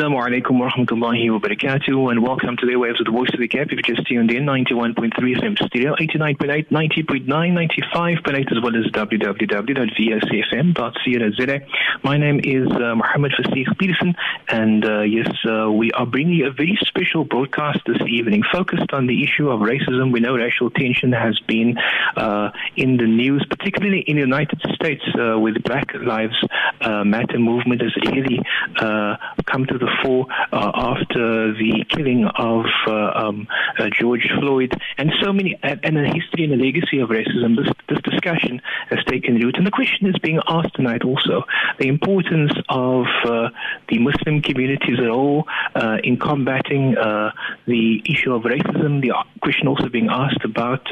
Assalamu alaikum wa rahmatullahi wa barakatuh, and welcome to the waves of the Voice of the Cape. You've just tuned in 91.3 FM stereo, 89.8, 90.9, 95.8, as well as www.vocfm.co.za. My name is Mohammed Fasik Peterson, and we are bringing you a very special broadcast this evening focused on the issue of racism. We know racial tension has been in the news, particularly in the United States, where the Black Lives Matter movement has really come to the fore after the killing of George Floyd, and so many, and a history and a legacy of racism. This discussion has taken root, and the question is being asked tonight also, the importance of the Muslim community as a whole in combating the issue of racism. The question also being asked about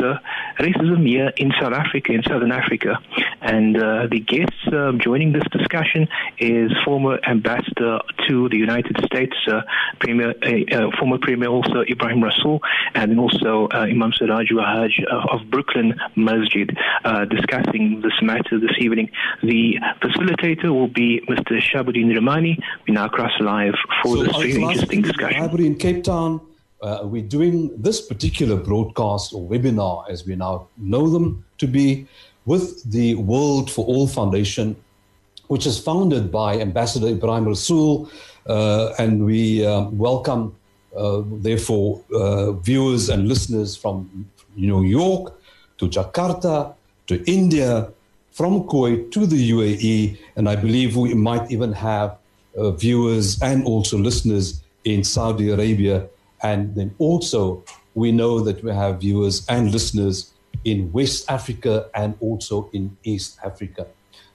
racism here in South Africa, in Southern Africa. And the guests joining this discussion is former ambassador to the United States, former Premier also Ebrahim Rasool, and then also Imam Siraj Wahhaj of Brooklyn Masjid, discussing this matter this evening. The facilitator will be Mr. Shabuddin Romani. We now cross live for this very interesting discussion. Library in Cape Town, we're doing this particular broadcast or webinar, as we now know them to be, with the World for All Foundation, which is founded by Ambassador Ebrahim Rasool, and we welcome, therefore, viewers and listeners from New York to Jakarta to India, from Kuwait to the UAE, and I believe we might even have viewers and also listeners in Saudi Arabia. And then also we know that we have viewers and listeners in West Africa and also in East Africa.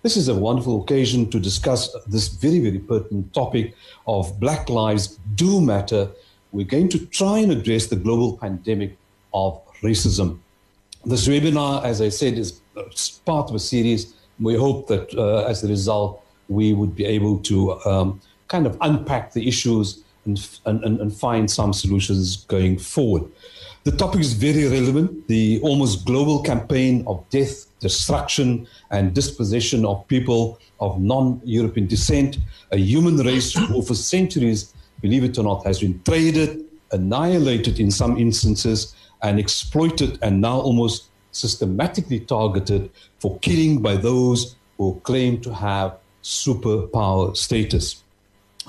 This is a wonderful occasion to discuss this very, very pertinent topic of Black Lives Do Matter. We're going to try and address the global pandemic of racism. This webinar, as I said, is part of a series. We hope that as a result, we would be able to kind of unpack the issues and find some solutions going forward. The topic is very relevant. The almost global campaign of death, destruction, and dispossession of people of non-European descent, a human race who for centuries, believe it or not, has been traded, annihilated in some instances, and exploited, and now almost systematically targeted for killing by those who claim to have superpower status.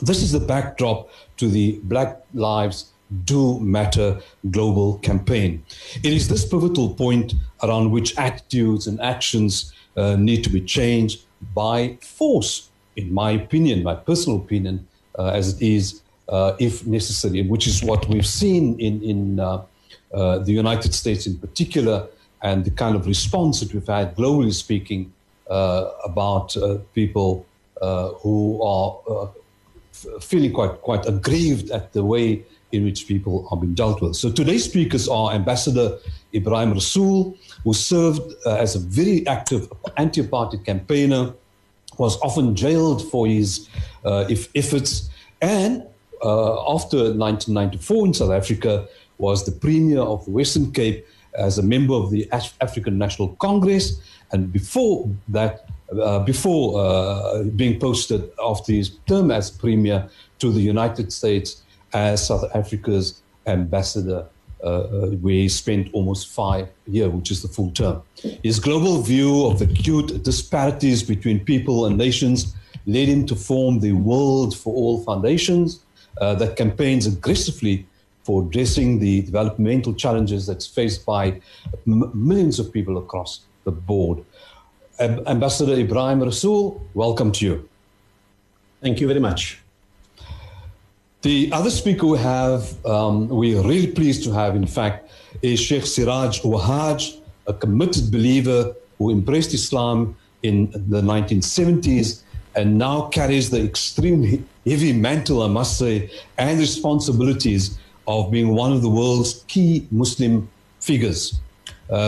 This is the backdrop to the Black Lives Do Matter global campaign. It is this pivotal point around which attitudes and actions need to be changed by force, in my opinion, my personal opinion, as it is, if necessary, which is what we've seen in the United States in particular, and the kind of response that we've had, globally speaking, about people who are feeling quite aggrieved at the way in which people are being dealt with. So today's speakers are Ambassador Ebrahim Rasool, who served as a very active anti-apartheid campaigner, was often jailed for his efforts, and after 1994 in South Africa, was the Premier of the Western Cape as a member of the African National Congress, and before that, before being posted after his term as Premier to the United States as South Africa's ambassador, where he spent almost 5 years, which is the full term. His global view of the acute disparities between people and nations led him to form the World for All Foundations that campaigns aggressively for addressing the developmental challenges that's faced by millions of people across the board. Ambassador Ebrahim Rasool, welcome to you. Thank you very much. The other speaker we have, we're really pleased to have, in fact, is Shaykh Siraj Wahhaj, a committed believer who embraced Islam in the 1970s and now carries the extremely heavy mantle, I must say, and responsibilities of being one of the world's key Muslim figures.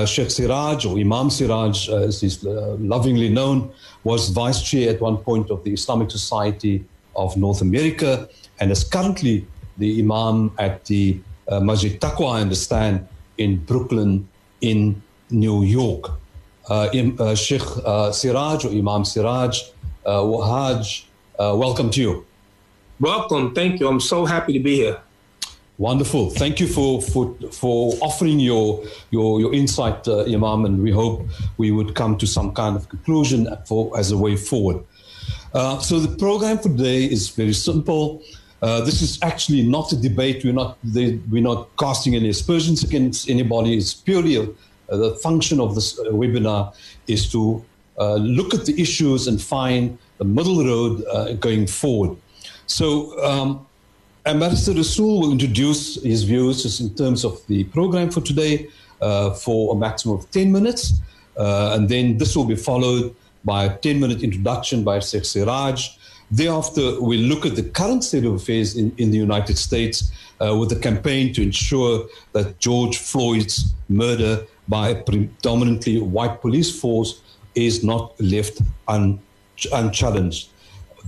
Shaykh Siraj, or Imam Siraj, as he's lovingly known, was vice chair at one point of the Islamic Society of North America, and is currently the Imam at the Masjid Taqwa, I understand, in Brooklyn in New York. Shaykh Siraj, or Imam Siraj Wahhaj, welcome to you. Welcome, thank you. I'm so happy to be here. Wonderful. Thank you for offering your insight, Imam, and we hope we would come to some kind of conclusion as a way forward. So the program for today is very simple. This is actually not a debate. We're not casting any aspersions against anybody. It's purely the function of this webinar is to look at the issues and find the middle road going forward. So Ambassador Rasool will introduce his views just in terms of the program for today for a maximum of 10 minutes. And then this will be followed by a 10-minute introduction by Sheikh Siraj. Thereafter, we'll look at the current state of affairs in the United States with a campaign to ensure that George Floyd's murder by a predominantly white police force is not left unchallenged.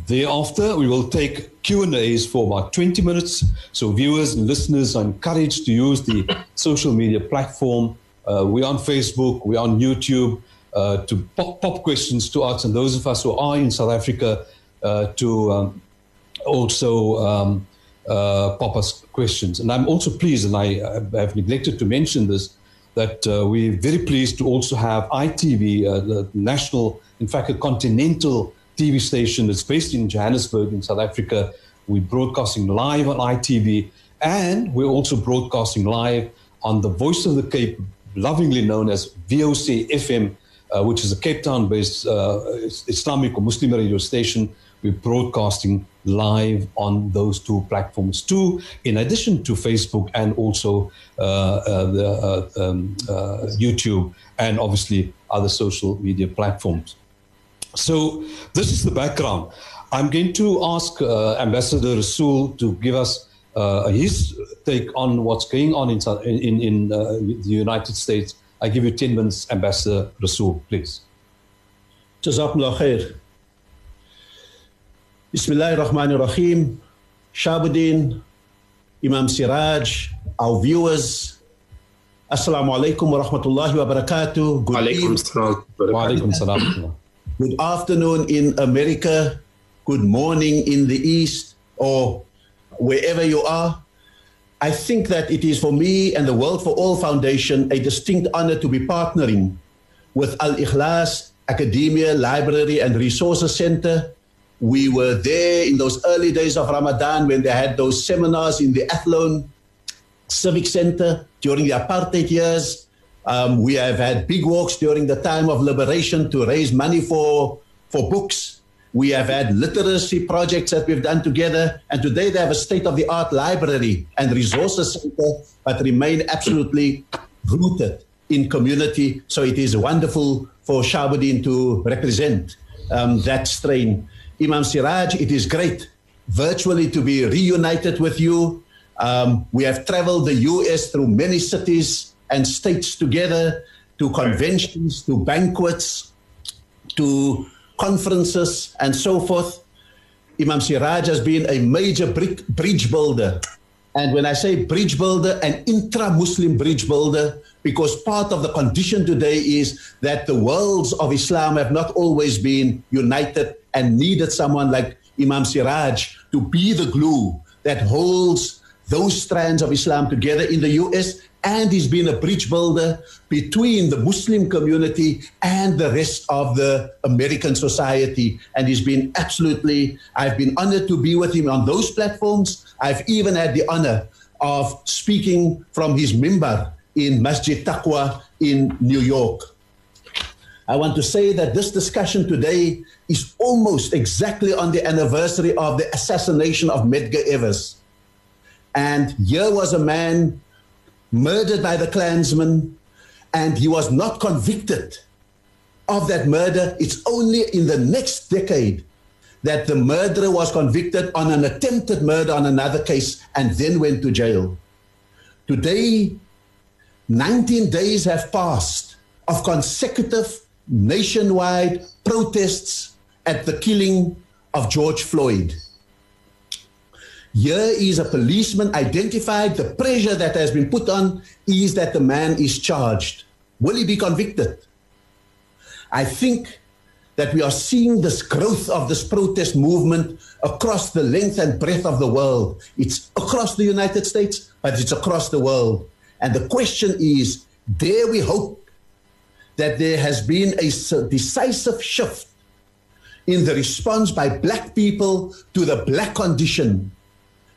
Thereafter, we will take Q&As for about 20 minutes. So viewers and listeners are encouraged to use the social media platform. We're on Facebook, we're on YouTube, to pop questions to us. And those of us who are in South Africa to also pop us questions. And I'm also pleased, and I have neglected to mention this, that we're very pleased to also have ITV, the national, in fact, a continental TV station that's based in Johannesburg in South Africa. We're broadcasting live on ITV, and we're also broadcasting live on the Voice of the Cape, lovingly known as VOC FM, which is a Cape Town-based Islamic or Muslim radio station. We're broadcasting live on those two platforms too, in addition to Facebook and also YouTube and obviously other social media platforms. So this is the background. I'm going to ask Ambassador Rasool to give us his take on what's going on in the United States. I give you 10 minutes, Ambassador Rasool, please. Jazakumullah khair. Bismillahir Rahmanir Rahim. Shabuddin, Imam Siraj, our viewers. Assalamu alaikum wa rahmatullahi wa barakatuh. Wa alaykum assalam. Good afternoon in America, good morning in the East, or wherever you are. I think that it is for me and the World for All Foundation a distinct honor to be partnering with Al Ikhlas Academic Library and Resources Center. We were there in those early days of Ramadan when they had those seminars in the Athlone Civic Center during the apartheid years. We have had big walks during the time of liberation to raise money for books. We have had literacy projects that we've done together. And today they have a state-of-the-art library and resources center, but remain absolutely rooted in community. So it is wonderful for Shabuddin to represent that strain. Imam Siraj, it is great virtually to be reunited with you. We have traveled the US through many cities and states together, to conventions, to banquets, to conferences, and so forth. Imam Siraj has been a major bridge builder. And when I say bridge builder, an intra-Muslim bridge builder, because part of the condition today is that the worlds of Islam have not always been united and needed someone like Imam Siraj to be the glue that holds those strands of Islam together in the US. And he's been a bridge builder between the Muslim community and the rest of the American society. And he's been absolutely, I've been honored to be with him on those platforms. I've even had the honor of speaking from his mimbar in Masjid Taqwa in New York. I want to say that this discussion today is almost exactly on the anniversary of the assassination of Medgar Evers. And here was a man murdered by the Klansmen, and he was not convicted of that murder. It's only in the next decade that the murderer was convicted on an attempted murder on another case and then went to jail. Today, 19 days have passed of consecutive nationwide protests at the killing of George Floyd. Here is a policeman identified. The pressure that has been put on is that the man is charged. Will he be convicted? I think that we are seeing this growth of this protest movement across the length and breadth of the world. It's across the United States, but it's across the world. And the question is, dare we hope that there has been a decisive shift in the response by black people to the black condition,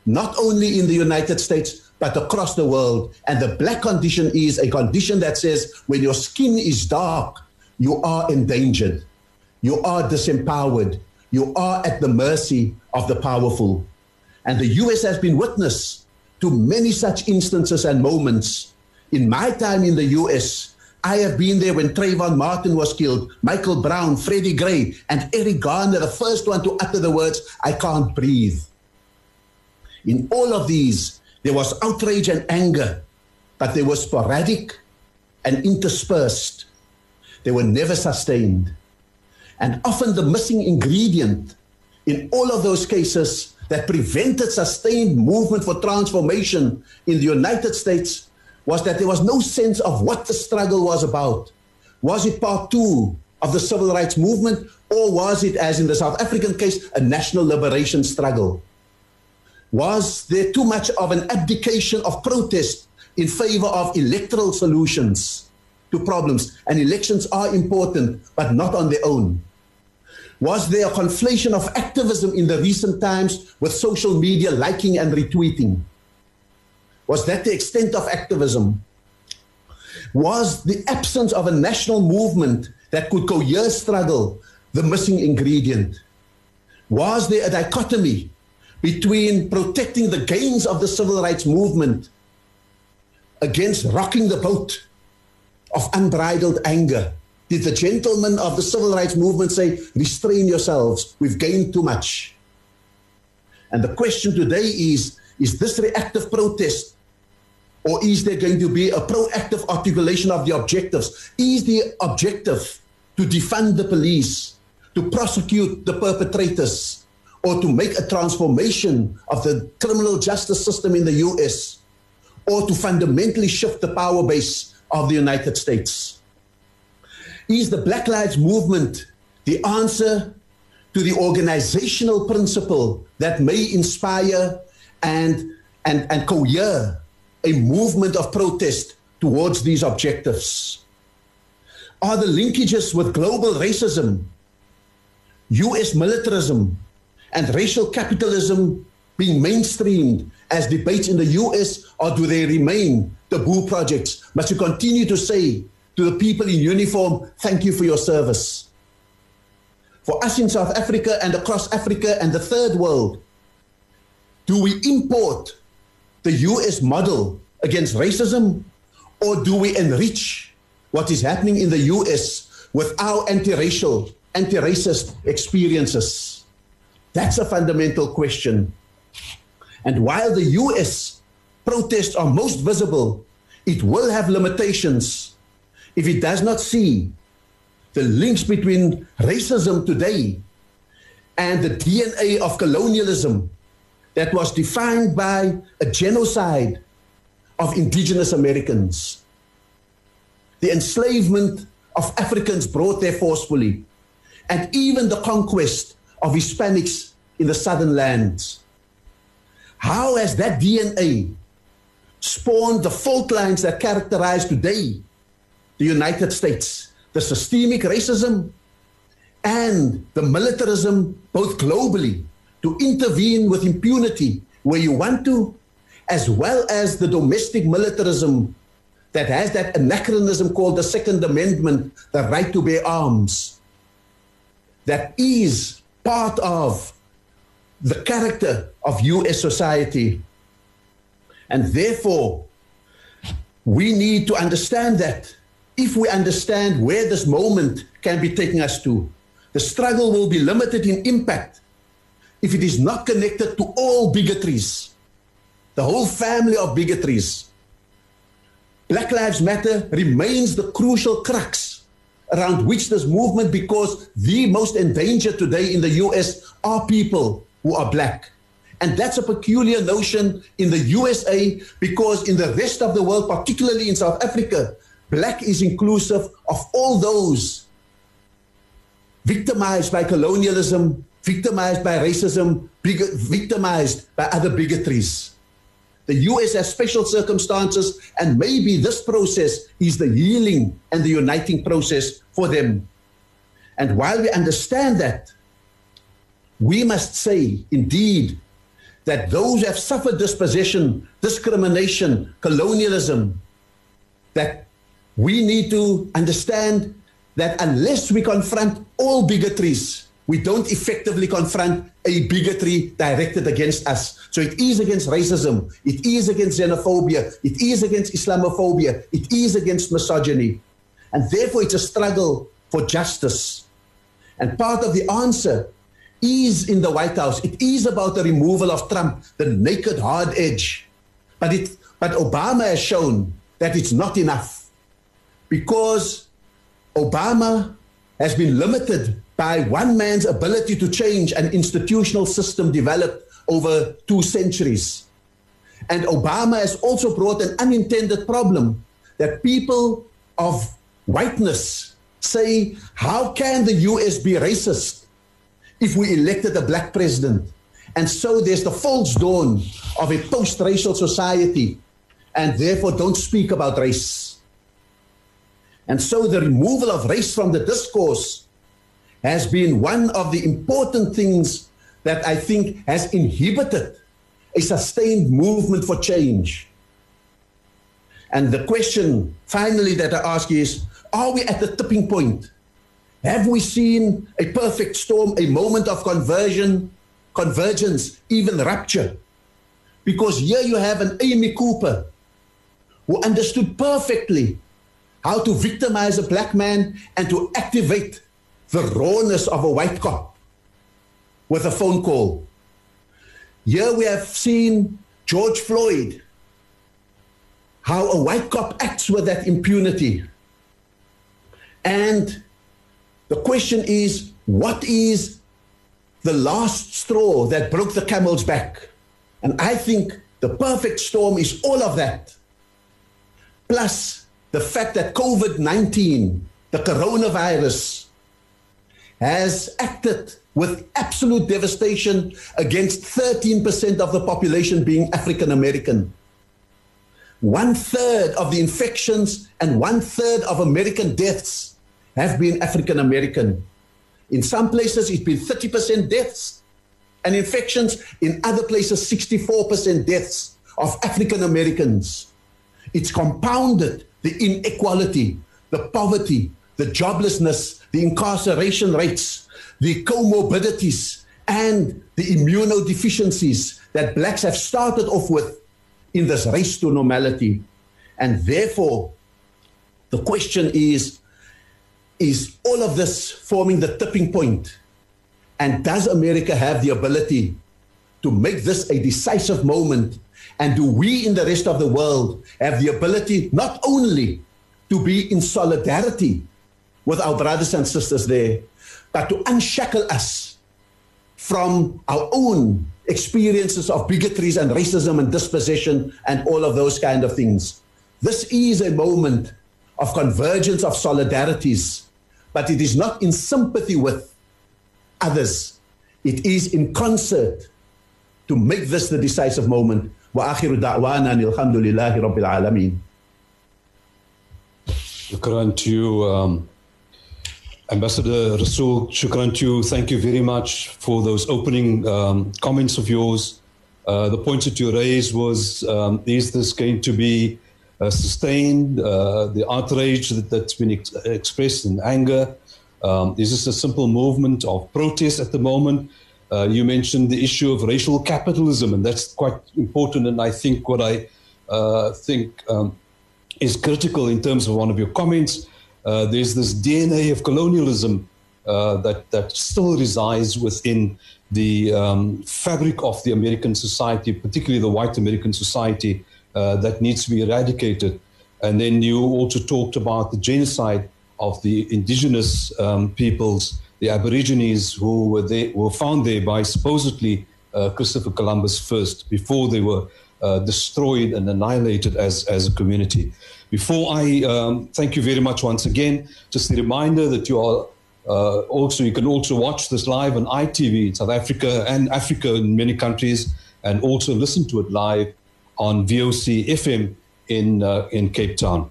not only in the United States, but across the world. And the black condition is a condition that says when your skin is dark, you are endangered. You are disempowered. You are at the mercy of the powerful. And the US has been witness to many such instances and moments. In my time in the US, I have been there when Trayvon Martin was killed, Michael Brown, Freddie Gray, and Eric Garner, the first one to utter the words, "I can't breathe." In all of these, there was outrage and anger, but they were sporadic and interspersed. They were never sustained. And often the missing ingredient in all of those cases that prevented sustained movement for transformation in the United States was that there was no sense of what the struggle was about. Was it part two of the civil rights movement, or was it, as in the South African case, a national liberation struggle? Was there too much of an abdication of protest in favor of electoral solutions to problems? And elections are important, but not on their own. Was there a conflation of activism in the recent times with social media liking and retweeting? Was that the extent of activism? Was the absence of a national movement that could cohere struggle the missing ingredient? Was there a dichotomy between protecting the gains of the civil rights movement against rocking the boat of unbridled anger? Did the gentlemen of the civil rights movement say, "Restrain yourselves, we've gained too much"? And the question today is this reactive protest, or is there going to be a proactive articulation of the objectives? Is the objective to defund the police, to prosecute the perpetrators, or to make a transformation of the criminal justice system in the US, or to fundamentally shift the power base of the United States? Is the Black Lives Movement the answer to the organizational principle that may inspire and cohere a movement of protest towards these objectives? Are the linkages with global racism, US militarism, and racial capitalism being mainstreamed as debates in the US, or do they remain taboo projects? Must you continue to say to the people in uniform, "Thank you for your service"? For us in South Africa and across Africa and the third world, do we import the US model against racism, or do we enrich what is happening in the US with our anti-racial, anti-racist experiences? That's a fundamental question. And while the US protests are most visible, it will have limitations if it does not see the links between racism today and the DNA of colonialism that was defined by a genocide of indigenous Americans. The enslavement of Africans brought there forcefully, and even the conquest of Hispanics in the southern lands. How has that DNA spawned the fault lines that characterize today the United States, the systemic racism and the militarism, both globally, to intervene with impunity where you want to, as well as the domestic militarism that has that anachronism called the Second Amendment, the right to bear arms, that is part of the character of US society? And therefore, we need to understand that if we understand where this moment can be taking us to, the struggle will be limited in impact if it is not connected to all bigotries, the whole family of bigotries. Black Lives Matter remains the crucial crux around which this movement, because the most endangered today in the US are people who are black. And that's a peculiar notion in the USA, because in the rest of the world, particularly in South Africa, black is inclusive of all those victimized by colonialism, victimized by racism, victimized by other bigotries. The US has special circumstances, and maybe this process is the healing and the uniting process for them. And while we understand that, we must say, indeed, that those who have suffered dispossession, discrimination, colonialism, that we need to understand that unless we confront all bigotries, we don't effectively confront a bigotry directed against us. So it is against racism, it is against xenophobia, it is against Islamophobia, it is against misogyny. And therefore it's a struggle for justice. And part of the answer is in the White House. It is about the removal of Trump, the naked hard edge. But Obama has shown that it's not enough, because Obama has been limited by one man's ability to change an institutional system developed over 2 centuries. And Obama has also brought an unintended problem that people of whiteness say, how can the US be racist if we elected a black president? And so there's the false dawn of a post-racial society, and therefore don't speak about race. And so the removal of race from the discourse has been one of the important things that I think has inhibited a sustained movement for change. And the question finally that I ask is, are we at the tipping point? Have we seen a perfect storm, a moment of convergence, even rupture? Because here you have an Amy Cooper who understood perfectly how to victimize a black man and to activate the rawness of a white cop with a phone call. Here we have seen George Floyd, how a white cop acts with that impunity. And the question is, what is the last straw that broke the camel's back? And I think the perfect storm is all of that. Plus the fact that COVID-19, the coronavirus, has acted with absolute devastation against 13% of the population being African American. 1/3 of the infections and 1/3 of American deaths have been African-American. In some places, it's been 30% deaths and infections. In other places, 64% deaths of African-Americans. It's compounded the inequality, the poverty, the joblessness, the incarceration rates, the comorbidities, and the immunodeficiencies that blacks have started off with in this race to normality. And therefore, the question is all of this forming the tipping point? And does America have the ability to make this a decisive moment? And do we in the rest of the world have the ability not only to be in solidarity with our brothers and sisters there, but to unshackle us from our own experiences of bigotries and racism and dispossession and all of those kind of things? This is a moment of convergence of solidarities, but it is not in sympathy with others. It is in concert to make this the decisive moment. Wa akhiru da'wana alhamdulillahi rabbil alameen. Shukran to you, Ambassador Rasool. Shukran to you. Thank you very much for those opening comments of yours. The points that you raised was, is this going to be sustained, the outrage that's been expressed in anger? Is this a simple movement of protest at the moment? You mentioned the issue of racial capitalism, and that's quite important. And I think what I think is critical in terms of one of your comments, there's this DNA of colonialism that still resides within the fabric of the American society, particularly the white American society, that needs to be eradicated. And then you also talked about the genocide of the indigenous peoples, the Aborigines who were found there by supposedly Christopher Columbus first, before they were destroyed and annihilated as a community. Before I thank you very much once again, just a reminder that you are you can also watch this live on ITV in South Africa and Africa in many countries, and also listen to it live on VOC FM in Cape Town.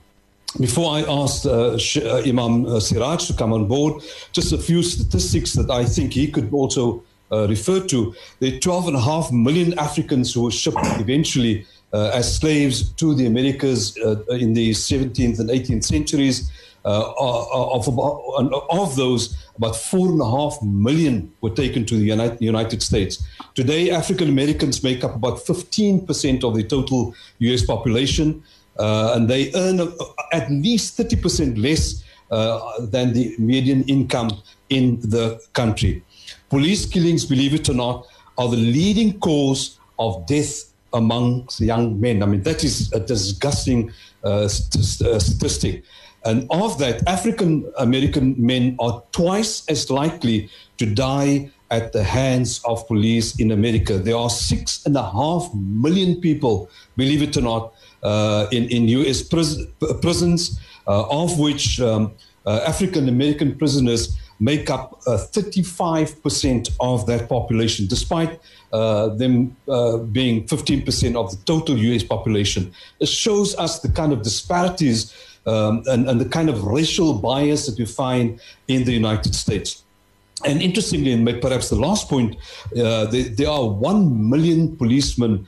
Before I asked Imam Siraj to come on board, just a few statistics that I think he could also refer to. There are 12.5 million Africans who were shipped eventually as slaves to the Americas in the 17th and 18th centuries. Of those, about 4.5 million were taken to the United States. Today, African Americans make up about 15% of the total U.S. population, and they earn at least 30% less than the median income in the country. Police killings, believe it or not, are the leading cause of death amongst young men. I mean, that is a disgusting statistic. And of that, African American men are twice as likely to die at the hands of police in America. There are 6.5 million people, believe it or not, in U.S. prisons, of which African American prisoners make up 35% of that population, despite them being 15% of the total U.S. population. It shows us the kind of disparities and the kind of racial bias that you find in the United States. And interestingly, and perhaps the last point, there are 1 million policemen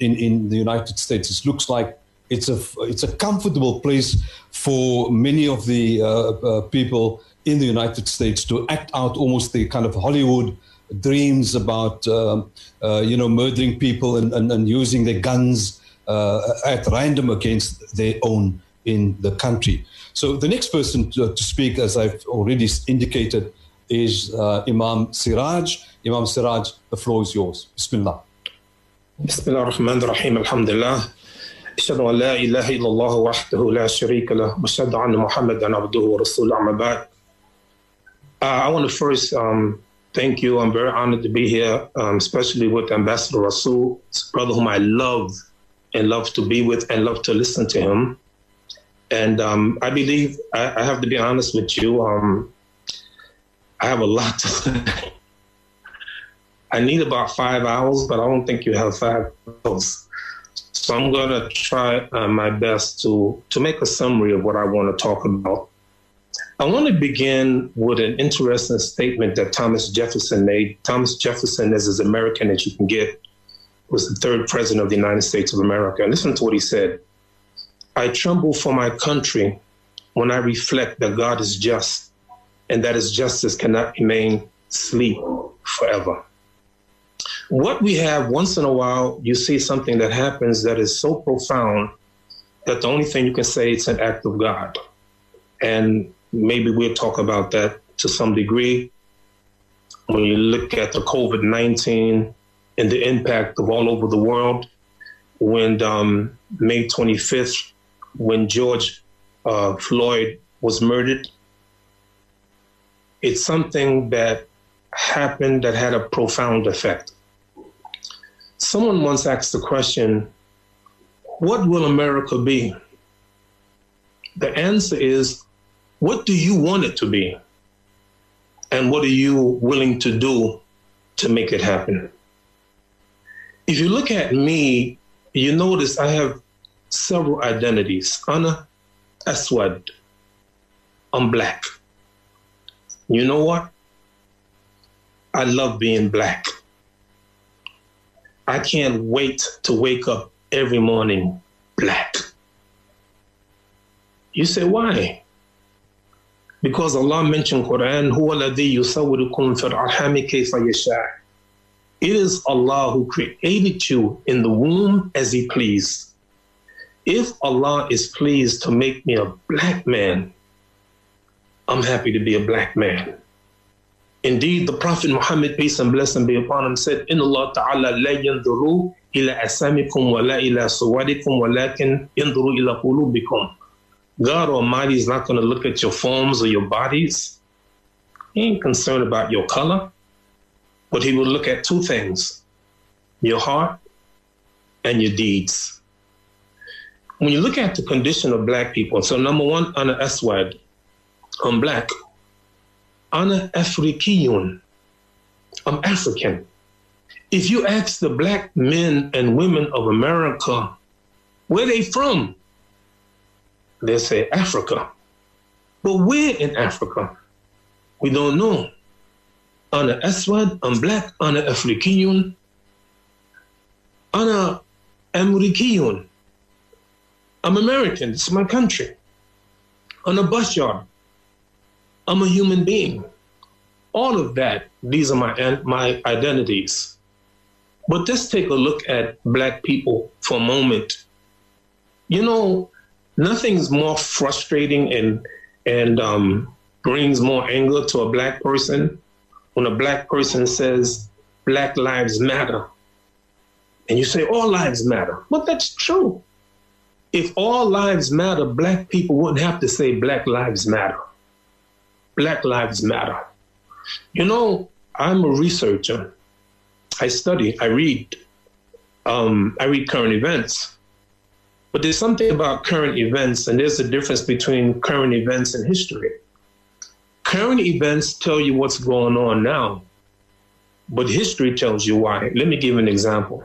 in the United States. It looks like it's a comfortable place for many of the people in the United States to act out almost the kind of Hollywood dreams about murdering people and using their guns at random against their own in the country. So the next person to speak, as I've already indicated, is Imam Siraj. Imam Siraj, the floor is yours. Bismillah. Bismillah ar-Rahman ar-Rahim, alhamdulillah. Ashhadu an la ilaha illallah wahdahu la sharika lah, wa ashhadu anna Muhammadan abduhu wa rasuluhu, amma ba'd. I want to first thank you. I'm very honored to be here, especially with Ambassador Rasool, brother whom I love and love to be with and love to listen to him. And I believe, I have to be honest with you, I have a lot to say. I need about 5 hours, but I don't think you have 5 hours. So I'm going to try my best to make a summary of what I want to talk about. I want to begin with an interesting statement that Thomas Jefferson made. Thomas Jefferson is as American as you can get, was the third president of the United States of America. And listen to what he said. I tremble for my country when I reflect that God is just and that his justice cannot remain asleep forever. What we have once in a while, you see something that happens that is so profound that the only thing you can say it's an act of God. And maybe we'll talk about that to some degree when you look at the COVID-19 and the impact of all over the world. When May 25th, when George Floyd was murdered. It's something that happened that had a profound effect. Someone once asked the question, what will America be? The answer is, what do you want it to be? And what are you willing to do to make it happen? If you look at me, you notice I have several identities. Ana Aswad. I'm black. You know what? I love being black. I can't wait to wake up every morning black. You say, why? Because Allah mentioned Quran, Huwa alladhi yusawwirukum fil arhami kayfa yasha'. It is Allah who created you in the womb as he pleased. If Allah is pleased to make me a black man, I'm happy to be a black man. Indeed, the Prophet Muhammad, peace and blessing be upon him, said, "In Allah Ta'ala la yanduru ila asamikum wa la ila suwarikum walakin yanduru ila qulubikum." God Almighty is not going to look at your forms or your bodies. He ain't concerned about your color, but he will look at two things, your heart and your deeds. When you look at the condition of black people, so number one, ana aswad, I'm black. Ana afrikiyun, I'm African. If you ask the black men and women of America, where they from? They say Africa. But where in Africa? We don't know. Ana aswad, I'm black. Ana afrikiyun, ana amrikiyun, I'm American, it's my country. On a bus yard, I'm a human being. All of that, these are my identities. But let's take a look at black people for a moment. You know, nothing's more frustrating and brings more anger to a black person when a black person says, Black Lives Matter. And you say, all lives matter. But that's true. If all lives matter, black people wouldn't have to say Black Lives Matter. Black Lives Matter. You know, I'm a researcher. I study, I read. I read current events. But there's something about current events, and there's a difference between current events and history. Current events tell you what's going on now, but history tells you why. Let me give an example.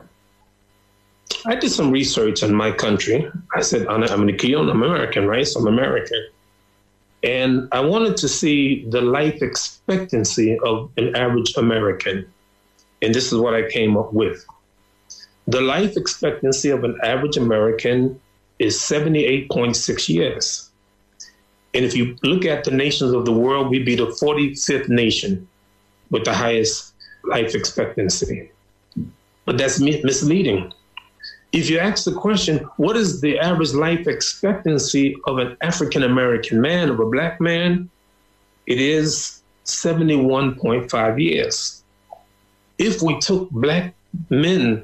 I did some research in my country. I said, I'm American, right? So I'm American. And I wanted to see the life expectancy of an average American. And this is what I came up with. The life expectancy of an average American is 78.6 years. And if you look at the nations of the world, we'd be the 45th nation with the highest life expectancy. But that's misleading. If you ask the question, what is the average life expectancy of an African-American man, of a black man? It is 71.5 years. If we took black men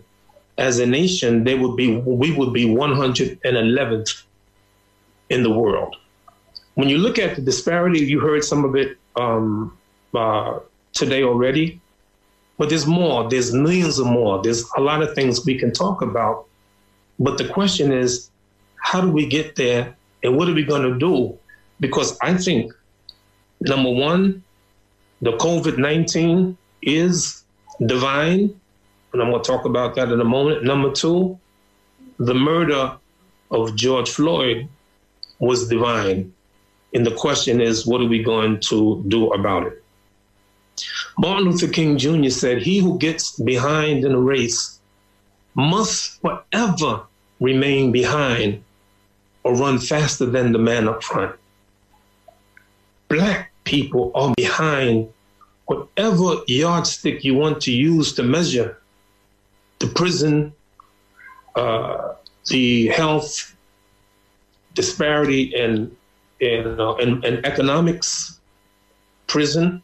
as a nation, we would be 111th in the world. When you look at the disparity, you heard some of it today already, but there's more, there's millions of more. There's a lot of things we can talk about. But the question is, how do we get there and what are we going to do? Because I think, number one, the COVID-19 is divine, and I'm going to talk about that in a moment. Number two, the murder of George Floyd was divine. And the question is, what are we going to do about it? Martin Luther King Jr. said, "He who gets behind in a race must forever remain behind or run faster than the man up front." Black people are behind whatever yardstick you want to use to measure the prison, the health disparity and economics, prison.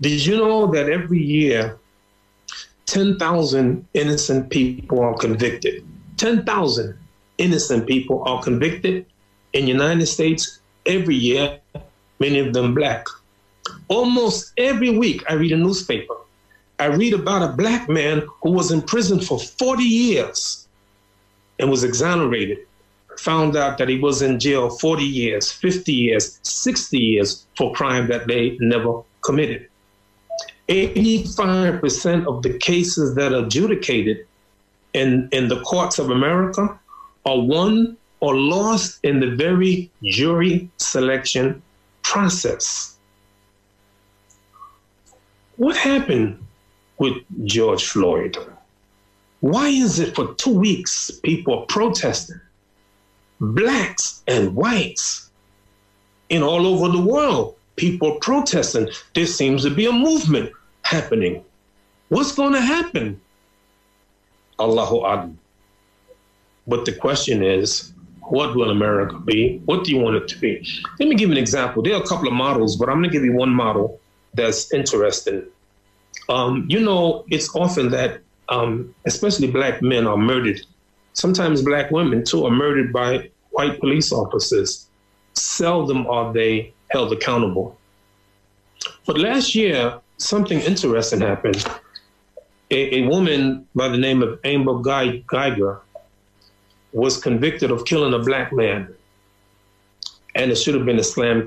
Did you know that every year, 10,000 innocent people are convicted? 10,000 innocent people are convicted in the United States every year, many of them black. Almost every week I read a newspaper. I read about a black man who was in prison for 40 years and was exonerated. Found out that he was in jail 40 years, 50 years, 60 years for crime that they never committed. 85% of the cases that are adjudicated in the courts of America are won or lost in the very jury selection process. What happened with George Floyd? Why is it for 2 weeks people are protesting? Blacks and whites in all over the world. People protesting. There seems to be a movement happening. What's going to happen? Allahu A'lam. But the question is, what will America be? What do you want it to be? Let me give you an example. There are a couple of models, but I'm going to give you one model that's interesting. You know, it's often that especially black men are murdered. Sometimes black women, too, are murdered by white police officers. Seldom are they held accountable. But last year, something interesting happened. A woman by the name of Amber Geiger was convicted of killing a black man. And it should have been a slam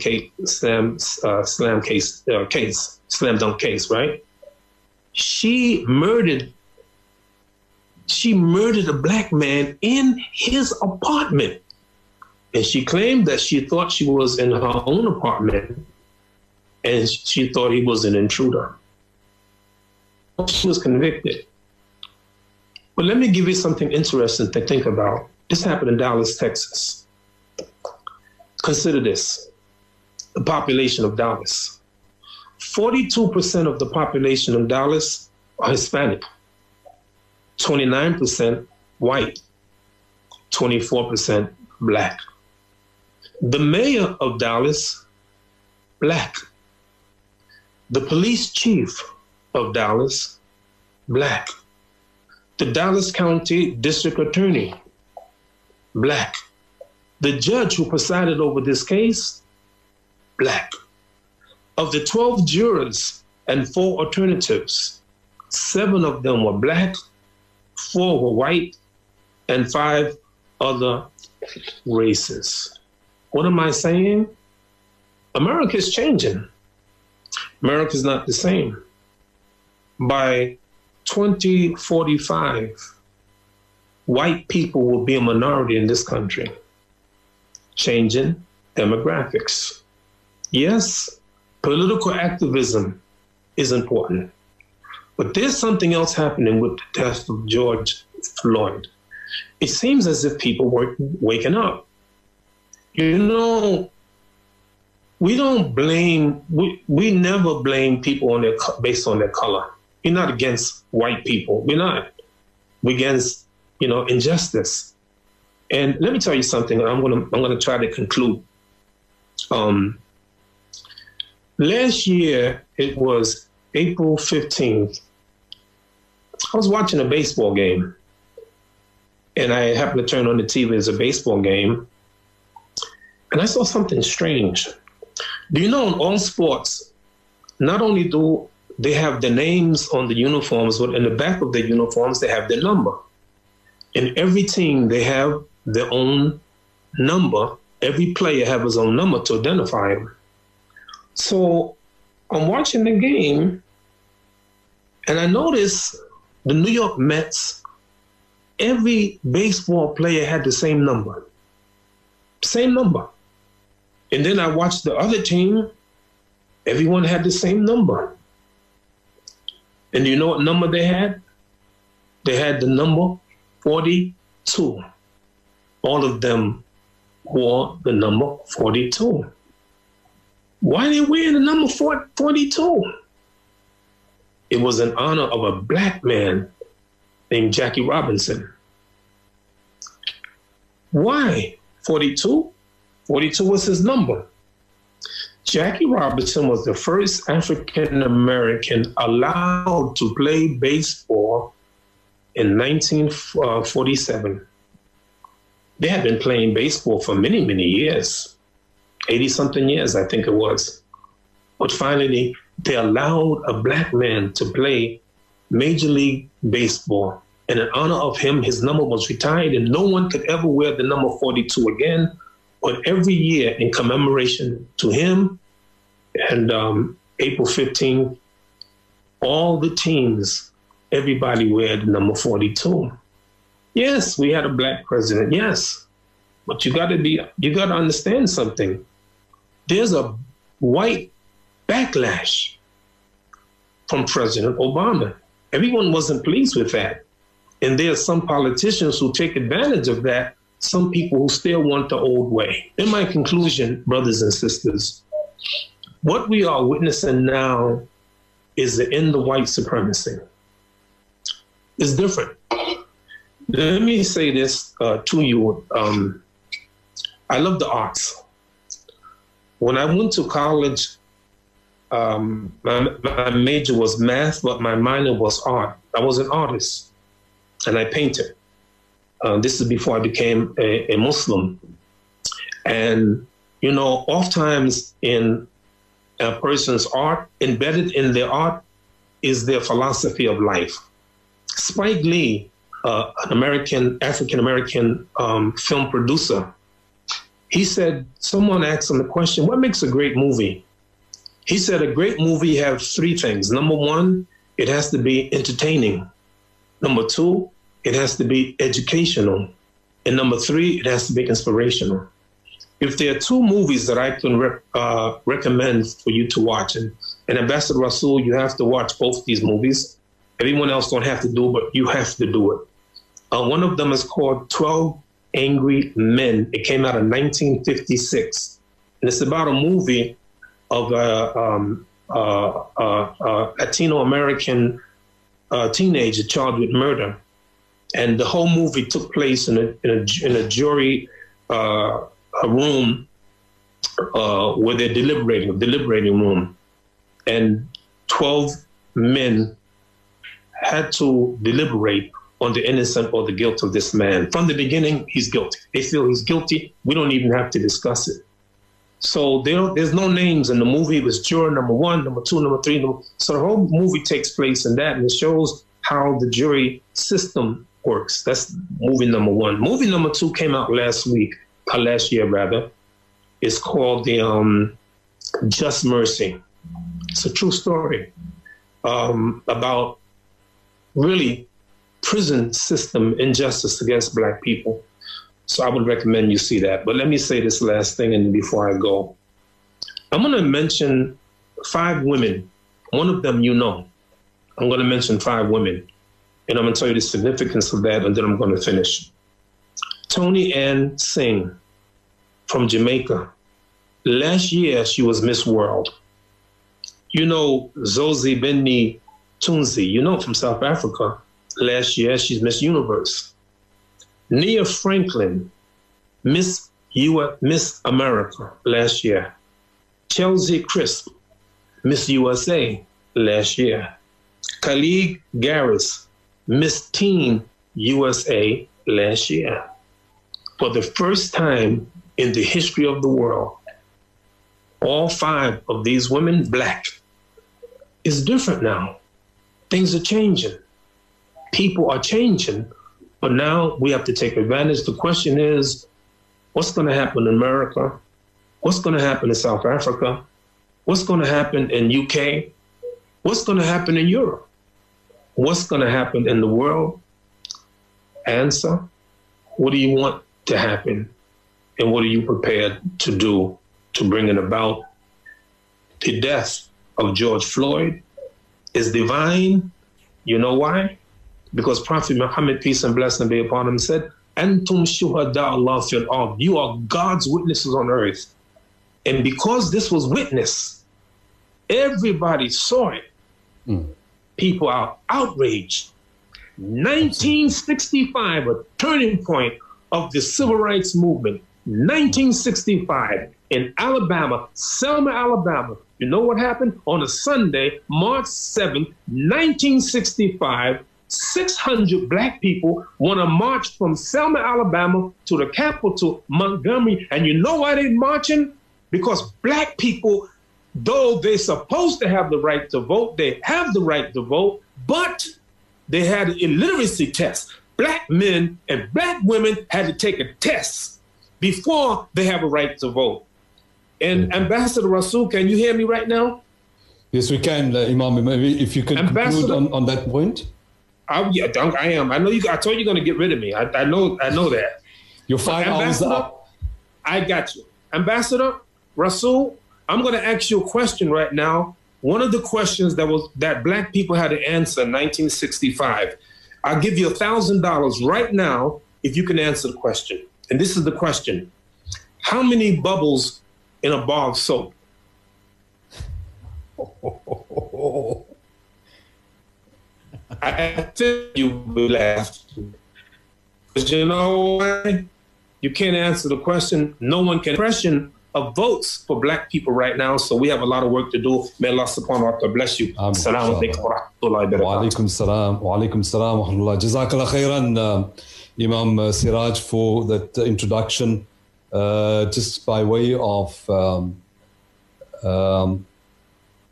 dunk case, right? She murdered a black man in his apartment. And she claimed that she thought she was in her own apartment and she thought he was an intruder. She was convicted. But let me give you something interesting to think about. This happened in Dallas, Texas. Consider this, the population of Dallas. 42% of the population of Dallas are Hispanic, 29% white, 24% black. The mayor of Dallas, black. The police chief of Dallas, black. The Dallas County District Attorney, black. The judge who presided over this case, black. Of the 12 jurors and 4 alternatives, 7 of them were black, 4 were white, and 5 other races. What am I saying? America is changing. America is not the same. By 2045, white people will be a minority in this country. Changing demographics. Yes, political activism is important. But there's something else happening with the death of George Floyd. It seems as if people were waking up. You know, we never blame people on based on their color. We're not against white people. We're not. We're against, you know, injustice. And let me tell you something. I'm gonna try to conclude. Last year, it was April 15th. I was watching a baseball game. And I happened to turn on the TV as a baseball game. And I saw something strange. Do you know in all sports, not only do they have the names on the uniforms, but in the back of the uniforms, they have their number. In every team, they have their own number. Every player has his own number to identify him. So I'm watching the game, and I noticed the New York Mets. Every baseball player had the same number. Same number. And then I watched the other team. Everyone had the same number. And do you know what number they had? They had the number 42. All of them wore the number 42. Why are they wearing the number 42? It was in honor of a black man named Jackie Robinson. Why 42? 42 was his number. Jackie Robinson was the first African-American allowed to play baseball in 1947. They had been playing baseball for many, many years, 80-something years, I think it was. But finally, they allowed a black man to play Major League Baseball. And in honor of him, his number was retired, and no one could ever wear the number 42 again. But every year, in commemoration to him, and April 15th, all the teams, everybody wear the number 42. Yes, we had a black president, yes. But you got to understand something. There's a white backlash from President Obama. Everyone wasn't pleased with that. And there are some politicians who take advantage of that, some people who still want the old way. In my conclusion, brothers and sisters, what we are witnessing now is the end of white supremacy. It's different. Let me say this to you. I love the arts. When I went to college, My major was math, but my minor was art. I was an artist, and I painted. This is before I became a Muslim. And, you know, oftentimes in a person's art, embedded in their art, is their philosophy of life. Spike Lee, an American, African-American film producer, he said, someone asked him the question, what makes a great movie? He said, a great movie has three things. Number one, it has to be entertaining. Number two, it has to be educational. And number three, it has to be inspirational. If there are two movies that I can recommend for you to watch, and Ambassador Rasool, you have to watch both these movies. Everyone else don't have to do it, but you have to do it. One of them is called 12 Angry Men. It came out in 1956. And it's about a movie of a Latino-American teenager charged with murder. And the whole movie took place in a jury room where they're deliberating room. And 12 men had to deliberate on the innocent or the guilt of this man. From the beginning, he's guilty. They feel he's guilty. We don't even have to discuss it. So there's no names in the movie. It was juror number one, number two, number three. So the whole movie takes place in that, and it shows how the jury system works. That's movie number one. Movie number two came out last year. It's called the Just Mercy. It's a true story about really prison system injustice against Black people. So I would recommend you see that. But let me say this last thing, and before I go, I'm going to mention 5 women. One of them, you know, I'm going to mention 5 women, and I'm going to tell you the significance of that, and then I'm going to finish. Toni Ann Singh from Jamaica. Last year, she was Miss World. You know, Zosie Benny Tunzi, you know, from South Africa. Last year, she's Miss Universe. Nia Franklin, Miss America last year. Chelsea Crisp, Miss USA last year. Khalid Garris, Miss Teen USA last year. For the first time in the history of the world, all 5 of these women, Black. It's different now. Things are changing. People are changing. But now we have to take advantage. The question is, what's going to happen in America? What's going to happen in South Africa? What's going to happen in UK? What's going to happen in Europe? What's going to happen in the world? Answer, what do you want to happen? And what are you prepared to do to bring it about? The death of George Floyd is divine. You know why? Because Prophet Muhammad, peace and blessing be upon him, said, "Antum shuhada Allah fil ard." You are God's witnesses on earth. And because this was witnessed, everybody saw it. Mm. People are outraged. 1965, a turning point of the civil rights movement. 1965 in Alabama, Selma, Alabama. You know what happened? On a Sunday, March 7th, 1965, 600 Black people want to march from Selma, Alabama to the capital, Montgomery. And you know why they're marching? Because Black people, though they're supposed to have the right to vote, they have the right to vote, but they had an illiteracy test. Black men and Black women had to take a test before they have a right to vote. And Ambassador Rasool, can you hear me right now? Yes, we can, Imam. Maybe if you could conclude on that point. I am. I know you. I told you you're going to get rid of me. I know that. Your 5 hours are up. I got you. Ambassador Rasool, I'm going to ask you a question right now. One of the questions that Black people had to answer in 1965. I'll give you $1,000 right now if you can answer the question. And this is the question. How many bubbles in a bar of soap? I think you will laugh. Because you know why? You can't answer the question. No one can question of votes for black people right now. So we have a lot of work to do. May Allah subhanahu wa ta'ala bless you. Assalamu alaikum wa rahmatullahi wa barakatuh. Wa alaykum assalam wa rahmatullah. Jazakallah khairan, Imam Siraj, for that introduction. Just by way of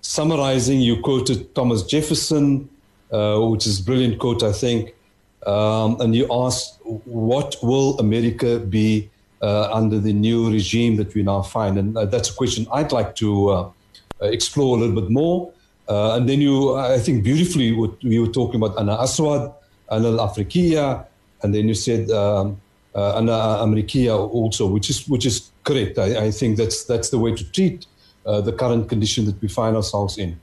summarizing, you quoted Thomas Jefferson, which is a brilliant quote, I think. And you asked, what will America be under the new regime that we now find? And that's a question I'd like to explore a little bit more. And then you, I think beautifully, what you were talking about, Ana Aswad, Ana Al-Afrikiya, and then you said Ana Amerikiya also, which is correct. I think that's the way to treat the current condition that we find ourselves in.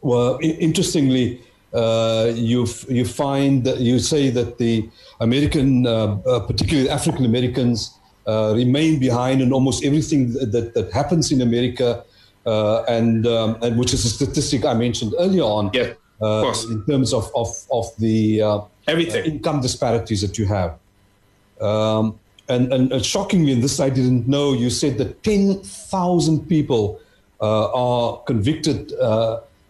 Well, interestingly, you say that the American, particularly African Americans, remain behind in almost everything that happens in America, and which is a statistic I mentioned earlier on. Yeah, of course. In terms of the everything income disparities that you have, and shockingly, and this I didn't know. You said that 10,000 people are convicted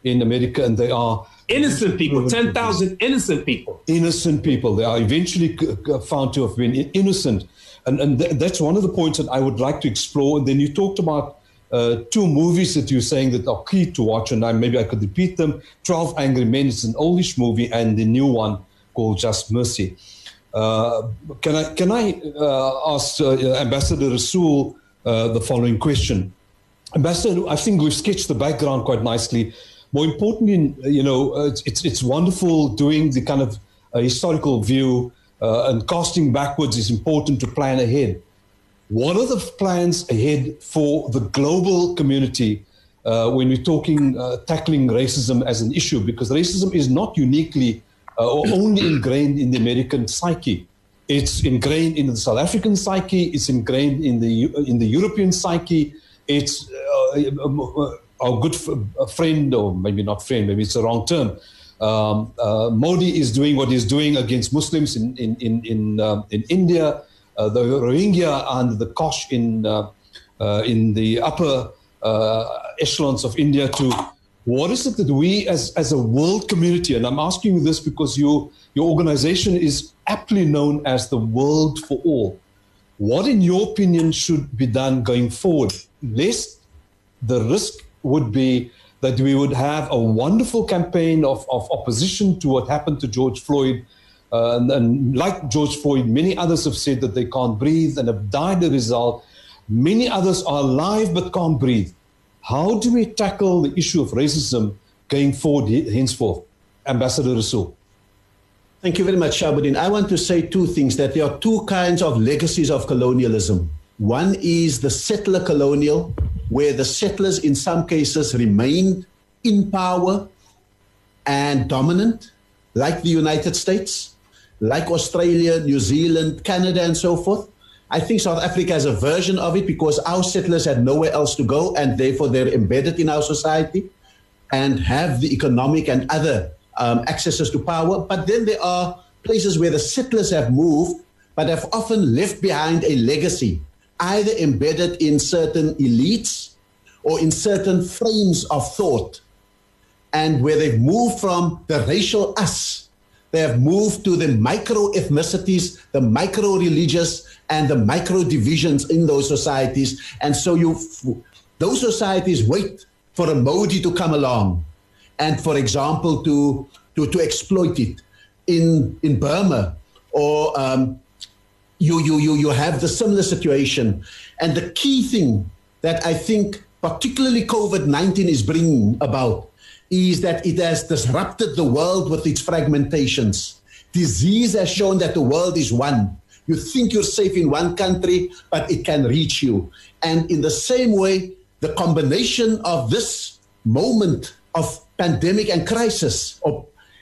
in America, and they are. Innocent people, 10,000 innocent people. Innocent people. They are eventually found to have been innocent. And that's one of the points that I would like to explore. And then you talked about two movies that you're saying that are key to watch, and maybe I could repeat them. 12 Angry Men is an oldish movie, and the new one called Just Mercy. Can I ask Ambassador Rasool the following question? Ambassador, I think we've sketched the background quite nicely. More importantly, you know, it's wonderful doing the kind of historical view and casting backwards is important to plan ahead. What are the plans ahead for the global community when we're talking tackling racism as an issue? Because racism is not uniquely or only ingrained in the American psyche. It's ingrained in the South African psyche. It's ingrained in the European psyche. It's our good friend, or maybe not friend, maybe it's the wrong term. Modi is doing what he's doing against Muslims in India. The Rohingya and the Kosh in the upper echelons of India too. What is it that we as a world community, and I'm asking you this because your organization is aptly known as the World for All. What, in your opinion, should be done going forward? Lest the risk would be that we would have a wonderful campaign of opposition to what happened to George Floyd. And like George Floyd, many others have said that they can't breathe and have died as a result. Many others are alive but can't breathe. How do we tackle the issue of racism going forward henceforth? Ambassador Rasool. Thank you very much, Shabuddin. I want to say two things, that there are two kinds of legacies of colonialism. One is the settler colonial, where the settlers in some cases remained in power and dominant, like the United States, like Australia, New Zealand, Canada, and so forth. I think South Africa has a version of it because our settlers had nowhere else to go, and therefore they're embedded in our society and have the economic and other accesses to power. But then there are places where the settlers have moved, but have often left behind a legacy, either embedded in certain elites or in certain frames of thought. And where they've moved from the racial us, they have moved to the micro-ethnicities, the micro-religious, and the micro-divisions in those societies. And so those societies wait for a Modi to come along and, for example, to exploit it. In Burma, or you have the similar situation. And the key thing that I think particularly COVID-19 is bringing about is that it has disrupted the world with its fragmentations. Disease has shown that the world is one. You think you're safe in one country, but it can reach you. And in the same way, the combination of this moment of pandemic and crisis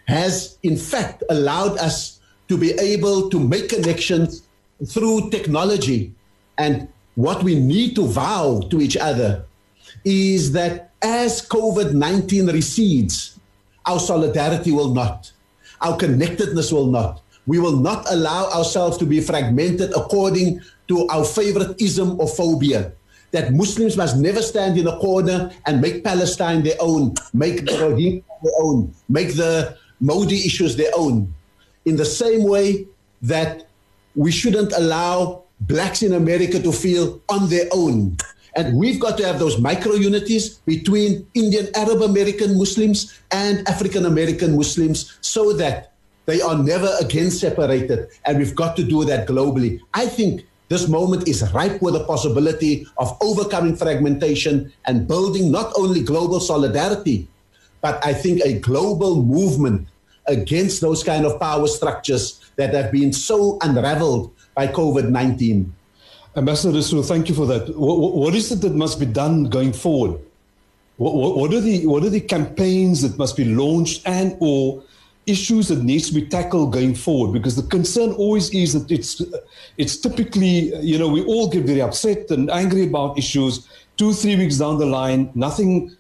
has in fact allowed us to be able to make connections through technology. And what we need to vow to each other is that as COVID-19 recedes, our solidarity will not, our connectedness will not. We will not allow ourselves to be fragmented according to our favorite ism or phobia. that Muslims must never stand in a corner and make Palestine their own, make the Rohingya their own, make the Modi issues their own. In the same way that we shouldn't allow blacks in America to feel on their own. And we've got to have those micro-unities between Indian Arab-American Muslims and African-American Muslims so that they are never again separated. And we've got to do that globally. I think this moment is ripe with the possibility of overcoming fragmentation and building not only global solidarity, but I think a global movement against those kind of power structures that have been so unraveled by COVID-19. Ambassador Rasool, thank you for that. What is it that must be done going forward? What are the campaigns that must be launched and or issues that needs to be tackled going forward? Because the concern always is that it's typically, you know, we all get very upset and angry about issues. 2-3 weeks down the line, nothing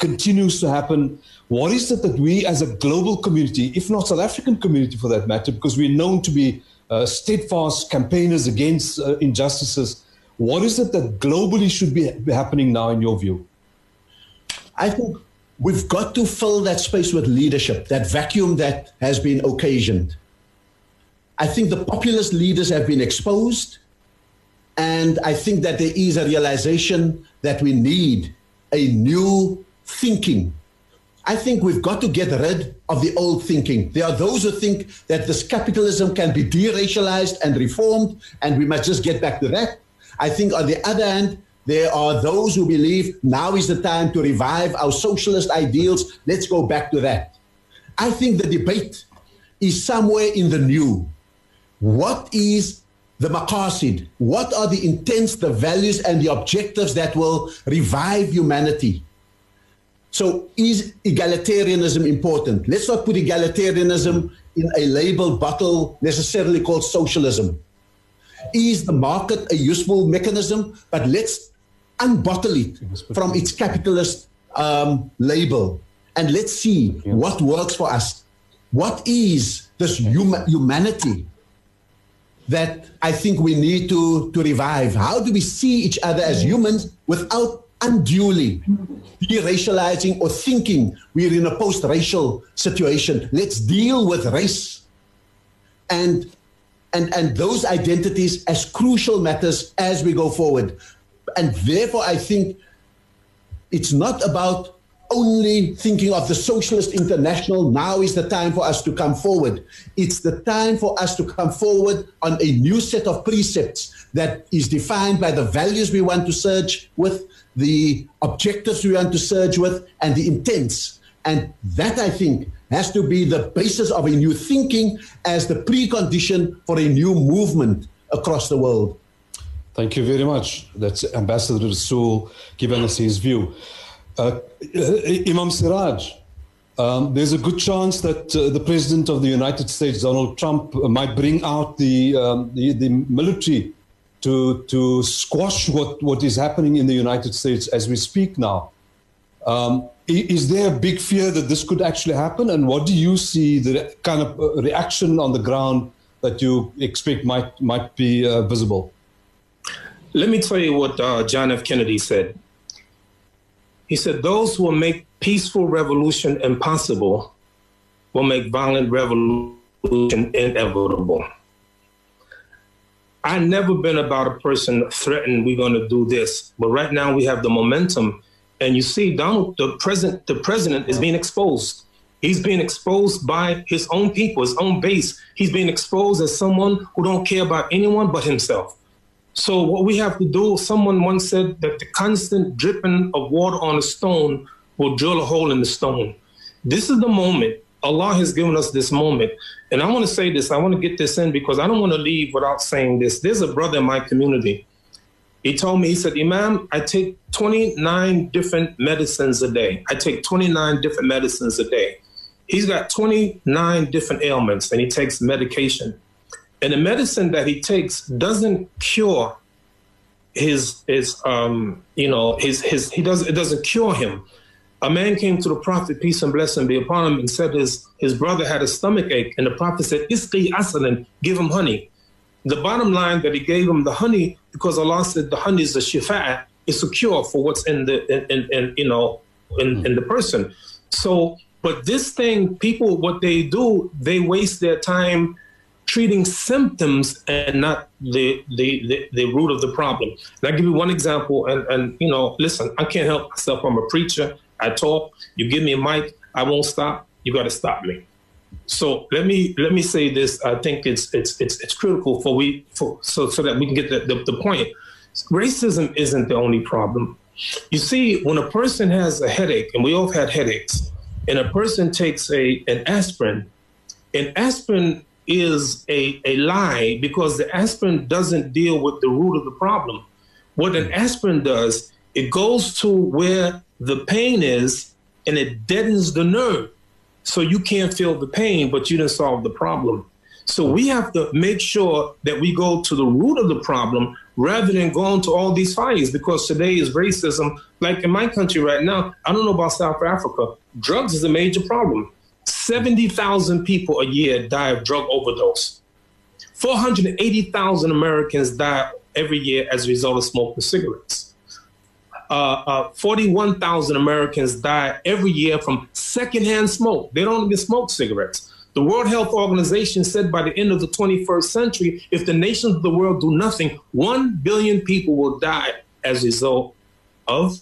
continues to happen. What is it that we as a global community, if not South African community for that matter, because we're known to be steadfast campaigners against injustices. What is it that globally should be happening now, in your view? I think we've got to fill that space with leadership, that vacuum that has been occasioned. I think the populist leaders have been exposed, and I think that there is a realization that we need a new thinking. I think we've got to get rid of the old thinking. There are those who think that this capitalism can be deracialized and reformed, and we must just get back to that. I think on the other hand, there are those who believe now is the time to revive our socialist ideals. Let's go back to that. I think the debate is somewhere in the new. What is the maqasid? What are the intents, the values, and the objectives that will revive humanity? So is egalitarianism important? Let's not put egalitarianism in a label bottle necessarily called socialism. Is the market a useful mechanism? But let's unbottle it from its capitalist label. And let's see what works for us. What is this humanity that I think we need to revive? How do we see each other as humans without unduly deracializing or thinking we're in a post-racial situation? Let's deal with race and those identities as crucial matters as we go forward. And therefore, I think it's not about only thinking of the Socialist International. Now is the time for us to come forward. It's the time for us to come forward on a new set of precepts that is defined by the values we want to surge with, the objectives we want to surge with, and the intents. And that, I think, has to be the basis of a new thinking as the precondition for a new movement across the world. Thank you very much. That's Ambassador Rasool giving us his view. Imam Siraj, there's a good chance that the President of the United States, Donald Trump, might bring out the military to squash what is happening in the United States as we speak now. Is there a big fear that this could actually happen? And what do you see the kind of reaction on the ground that you expect might be visible? Let me tell you what John F. Kennedy said. He said, those who will make peaceful revolution impossible will make violent revolution inevitable. I've never been about a person threatened, we're going to do this. But right now we have the momentum. And you see, the president is being exposed. He's being exposed by his own people, his own base. He's being exposed as someone who don't care about anyone but himself. So what we have to do, someone once said that the constant dripping of water on a stone will drill a hole in the stone. This is the moment. Allah has given us this moment. And I want to say this. I want to get this in because I don't want to leave without saying this. There's a brother in my community. He told me, he said, Imam, I take 29 different medicines a day. I take 29 different medicines a day. He's got 29 different ailments and he takes medication. And the medicine that he takes doesn't cure it doesn't cure him. A man came to the Prophet, peace and blessing be upon him, and said his brother had a stomach ache. And the Prophet said, Isqi asalan, give him honey. The bottom line that he gave him the honey because Allah said the honey is the shifa, is a cure for what's in the in the person. So, but this thing, people, what they do, they waste their time treating symptoms and not the root of the problem. And I give you one example, and you know, listen, I can't help myself. I'm a preacher. I talk. You give me a mic, I won't stop. You got to stop me. So let me say this. I think it's critical so that we can get the point. Racism isn't the only problem. You see, when a person has a headache, and we all have had headaches, and a person takes an aspirin, and aspirin is a lie because the aspirin doesn't deal with the root of the problem. What an aspirin does, it goes to where the pain is and it deadens the nerve. So you can't feel the pain, but you didn't solve the problem. So we have to make sure that we go to the root of the problem rather than going to all these fires, because today is racism. Like in my country right now, I don't know about South Africa, drugs is a major problem. 70,000 people a year die of drug overdose. 480,000 Americans die every year as a result of smoking cigarettes. 41,000 Americans die every year from secondhand smoke. They don't even smoke cigarettes. The World Health Organization said by the end of the 21st century, if the nations of the world do nothing, 1 billion people will die as a result of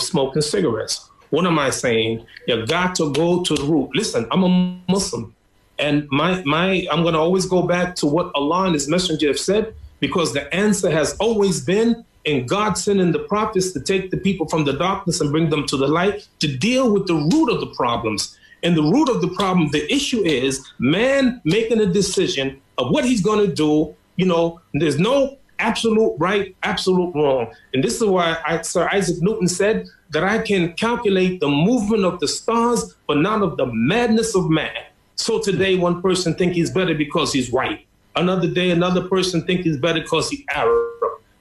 smoking cigarettes. What am I saying? You got to go to the root. Listen, I'm a Muslim, and I'm going to always go back to what Allah and His Messenger have said, because the answer has always been in God sending the prophets to take the people from the darkness and bring them to the light, to deal with the root of the problems. And the root of the problem, the issue is man making a decision of what he's going to do. You know, there's no absolute right, absolute wrong. And this is why Sir Isaac Newton said that I can calculate the movement of the stars, but not of the madness of man. So today one person thinks he's better because he's white. Another day, another person thinks he's better because he's Arab.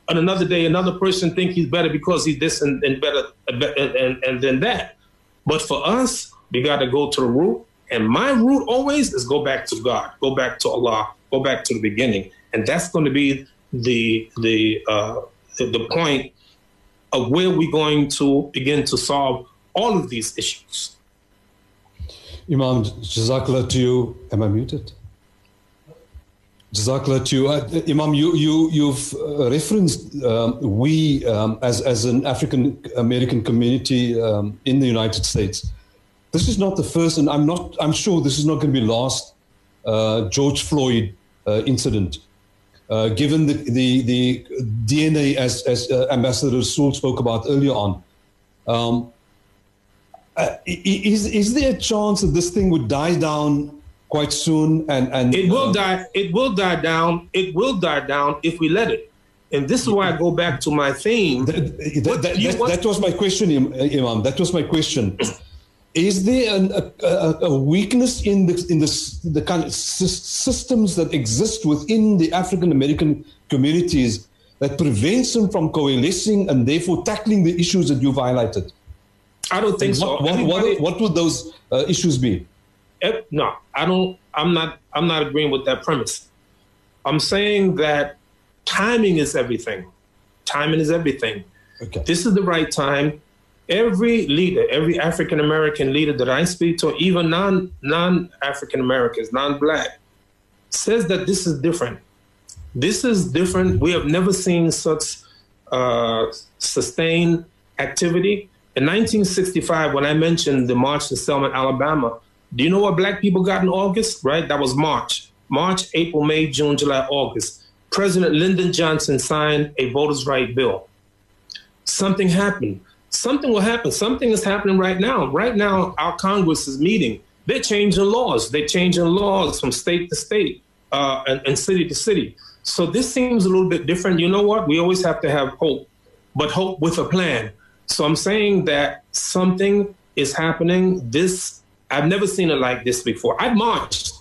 And another day, another person thinks he's better because he's this and better and then that. But for us, we got to go to the root. And my root always is go back to God, go back to Allah, go back to the beginning. And that's going to be the point of where we're going to begin to solve all of these issues. Imam, Jazakallah to you. Am I muted? Jazakallah to you. Imam, you've referenced we as an African American community in the United States. This is not the first, and I'm sure this is not going to be last George Floyd incident. Given the DNA, as Ambassador Rasool spoke about earlier on, is there a chance that this thing would die down quite soon? And it will die. It will die down. It will die down if we let it. And this is why I go back to my theme. That was my question, Imam. That was my question. Is there a weakness in the kind of systems that exist within the African American communities that prevents them from coalescing and therefore tackling the issues that you've highlighted? I don't think so. What would those issues be? No, I don't. I'm not agreeing with that premise. I'm saying that timing is everything. Timing is everything. Okay. This is the right time. Every leader, every African-American leader that I speak to, even non-African-Americans, non-black, says that this is different. This is different. We have never seen such sustained activity. In 1965, when I mentioned the march to Selma, Alabama, do you know what black people got in August? Right? That was March. March, April, May, June, July, August. President Lyndon Johnson signed a voters' right bill. Something happened. Something will happen. Something is happening right now. Right now, our Congress is meeting. They're changing laws. They're changing laws from state to state and city to city. So this seems a little bit different. You know what? We always have to have hope, but hope with a plan. So I'm saying that something is happening. This, I've never seen it like this before. I've marched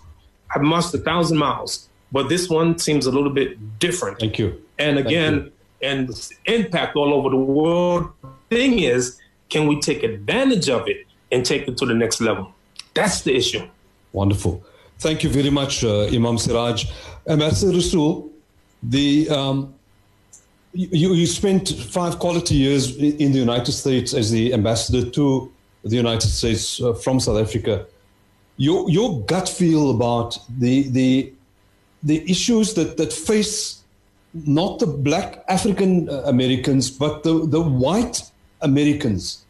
1,000 miles, but this one seems a little bit different. Thank you. And again, and impact all over the world. Thing is, can we take advantage of it and take it to the next level? That's the issue. Wonderful. Thank you very much, Imam Siraj. Ambassador Rasool, You spent 5 quality years in the United States as the ambassador to the United States from South Africa. Your gut feel about the issues that face not the black African Americans, but the white Americans.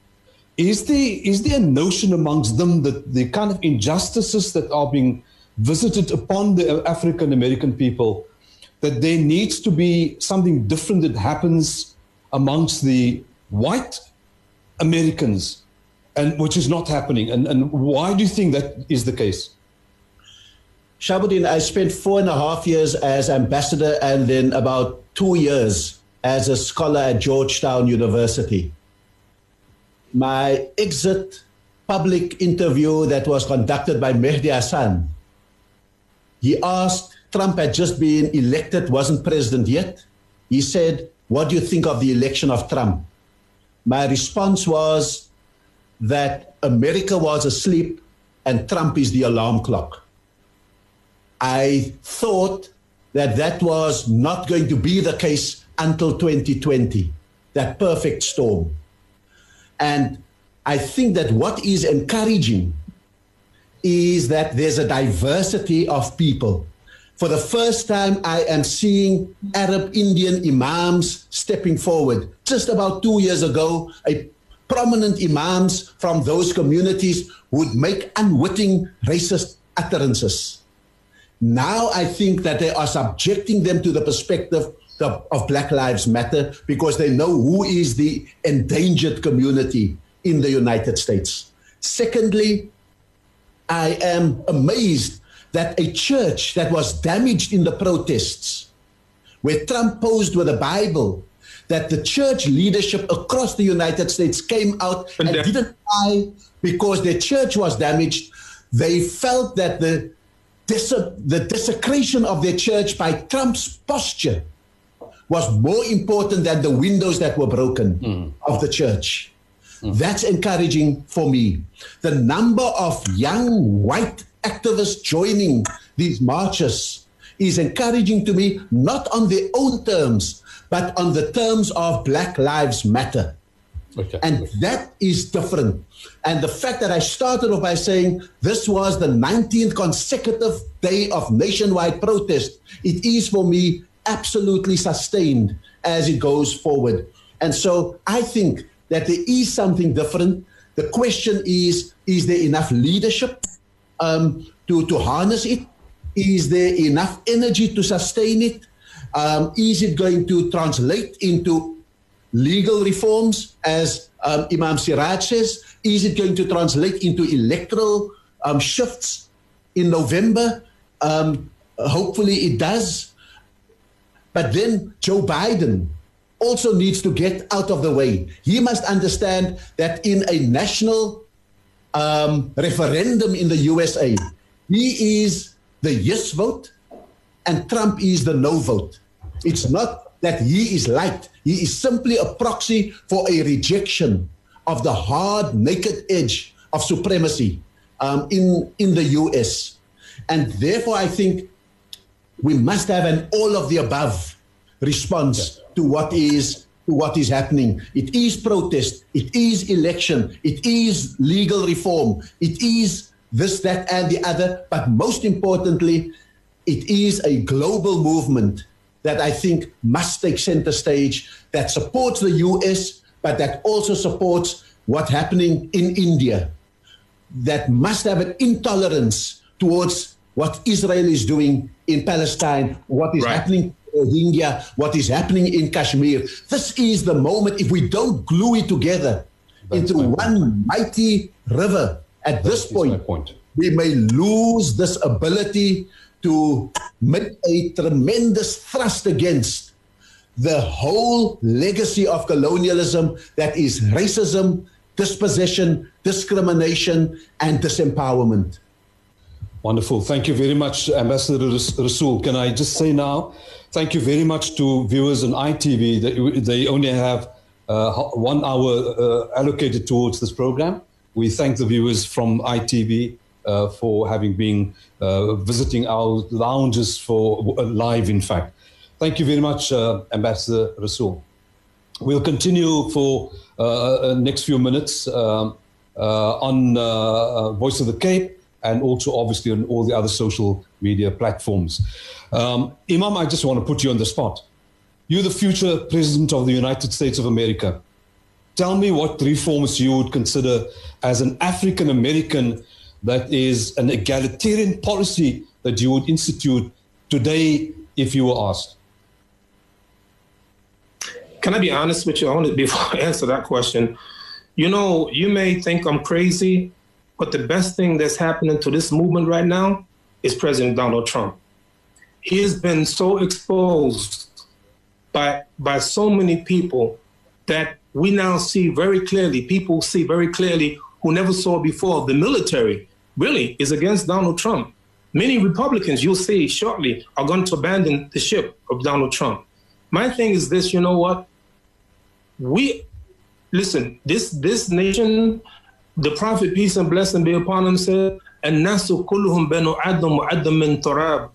Is there a notion amongst them that the kind of injustices that are being visited upon the African American people, that there needs to be something different that happens amongst the white Americans, and which is not happening? And why do you think that is the case? Shabuddin, I spent 4.5 years as ambassador and then about 2 years as a scholar at Georgetown University. My exit public interview that was conducted by Mehdi Hassan, he asked, Trump had just been elected, wasn't president yet. He said, what do you think of the election of Trump? My response was that America was asleep and Trump is the alarm clock. I thought that was not going to be the case until 2020, that perfect storm. And I think that what is encouraging is that there's a diversity of people. For the first time, I am seeing Arab Indian imams stepping forward. Just about 2 years ago, prominent imams from those communities would make unwitting racist utterances. Now I think that they are subjecting them to the perspective of Black Lives Matter, because they know who is the endangered community in the United States. Secondly, I am amazed that a church that was damaged in the protests, where Trump posed with a Bible, that the church leadership across the United States came out and didn't die because their church was damaged. They felt that the desecration of their church by Trump's posture was more important than the windows that were broken of the church. That's encouraging for me. The number of young white activists joining these marches is encouraging to me, not on their own terms, but on the terms of Black Lives Matter. Okay. And that is different. And the fact that I started off by saying this was the 19th consecutive day of nationwide protest, it is for me absolutely sustained as it goes forward. And so I think that there is something different. The question is there enough leadership to harness it? Is there enough energy to sustain it? Is it going to translate into legal reforms, as Imam Siraj says? Is it going to translate into electoral shifts in November? Hopefully it does. But then Joe Biden also needs to get out of the way. He must understand that in a national referendum in the USA, he is the yes vote and Trump is the no vote. It's not that he is liked. He is simply a proxy for a rejection of the hard, naked edge of supremacy in the US. And therefore, I think we must have an all of the above response to what is happening. It is protest, it is election, it is legal reform, it is this, that, and the other. But most importantly, it is a global movement that I think must take center stage, that supports the US, but that also supports what's happening in India, that must have an intolerance towards what Israel is doing in Palestine, what is happening in Rohingya, what is happening in Kashmir. This is the moment. If we don't glue it together into one mighty river at this point, we may lose this ability to make a tremendous thrust against the whole legacy of colonialism that is racism, dispossession, discrimination, and disempowerment. Wonderful. Thank you very much, Ambassador Rasool. Can I just say now, thank you very much to viewers on ITV. They only have 1 hour allocated towards this program. We thank the viewers from ITV for having been visiting our lounges for live, in fact. Thank you very much, Ambassador Rasool. We'll continue for next few minutes on Voice of the Cape and also obviously on all the other social media platforms. Imam, I just want to put you on the spot. You're the future President of the United States of America. Tell me what reforms you would consider as an African-American that is an egalitarian policy that you would institute today if you were asked. Can I be honest with you? I want to, before I answer that question, you know, you may think I'm crazy, but the best thing that's happening to this movement right now is President Donald Trump. He has been so exposed by so many people that we now see very clearly, people see very clearly who never saw before, the military really is against Donald Trump. Many Republicans, you'll see shortly, are going to abandon the ship of Donald Trump. My thing is this, you know what? We, listen, this nation, the Prophet, peace and blessing be upon him, said, "An-nasu kulluhum banu Adam wa Adam min turab."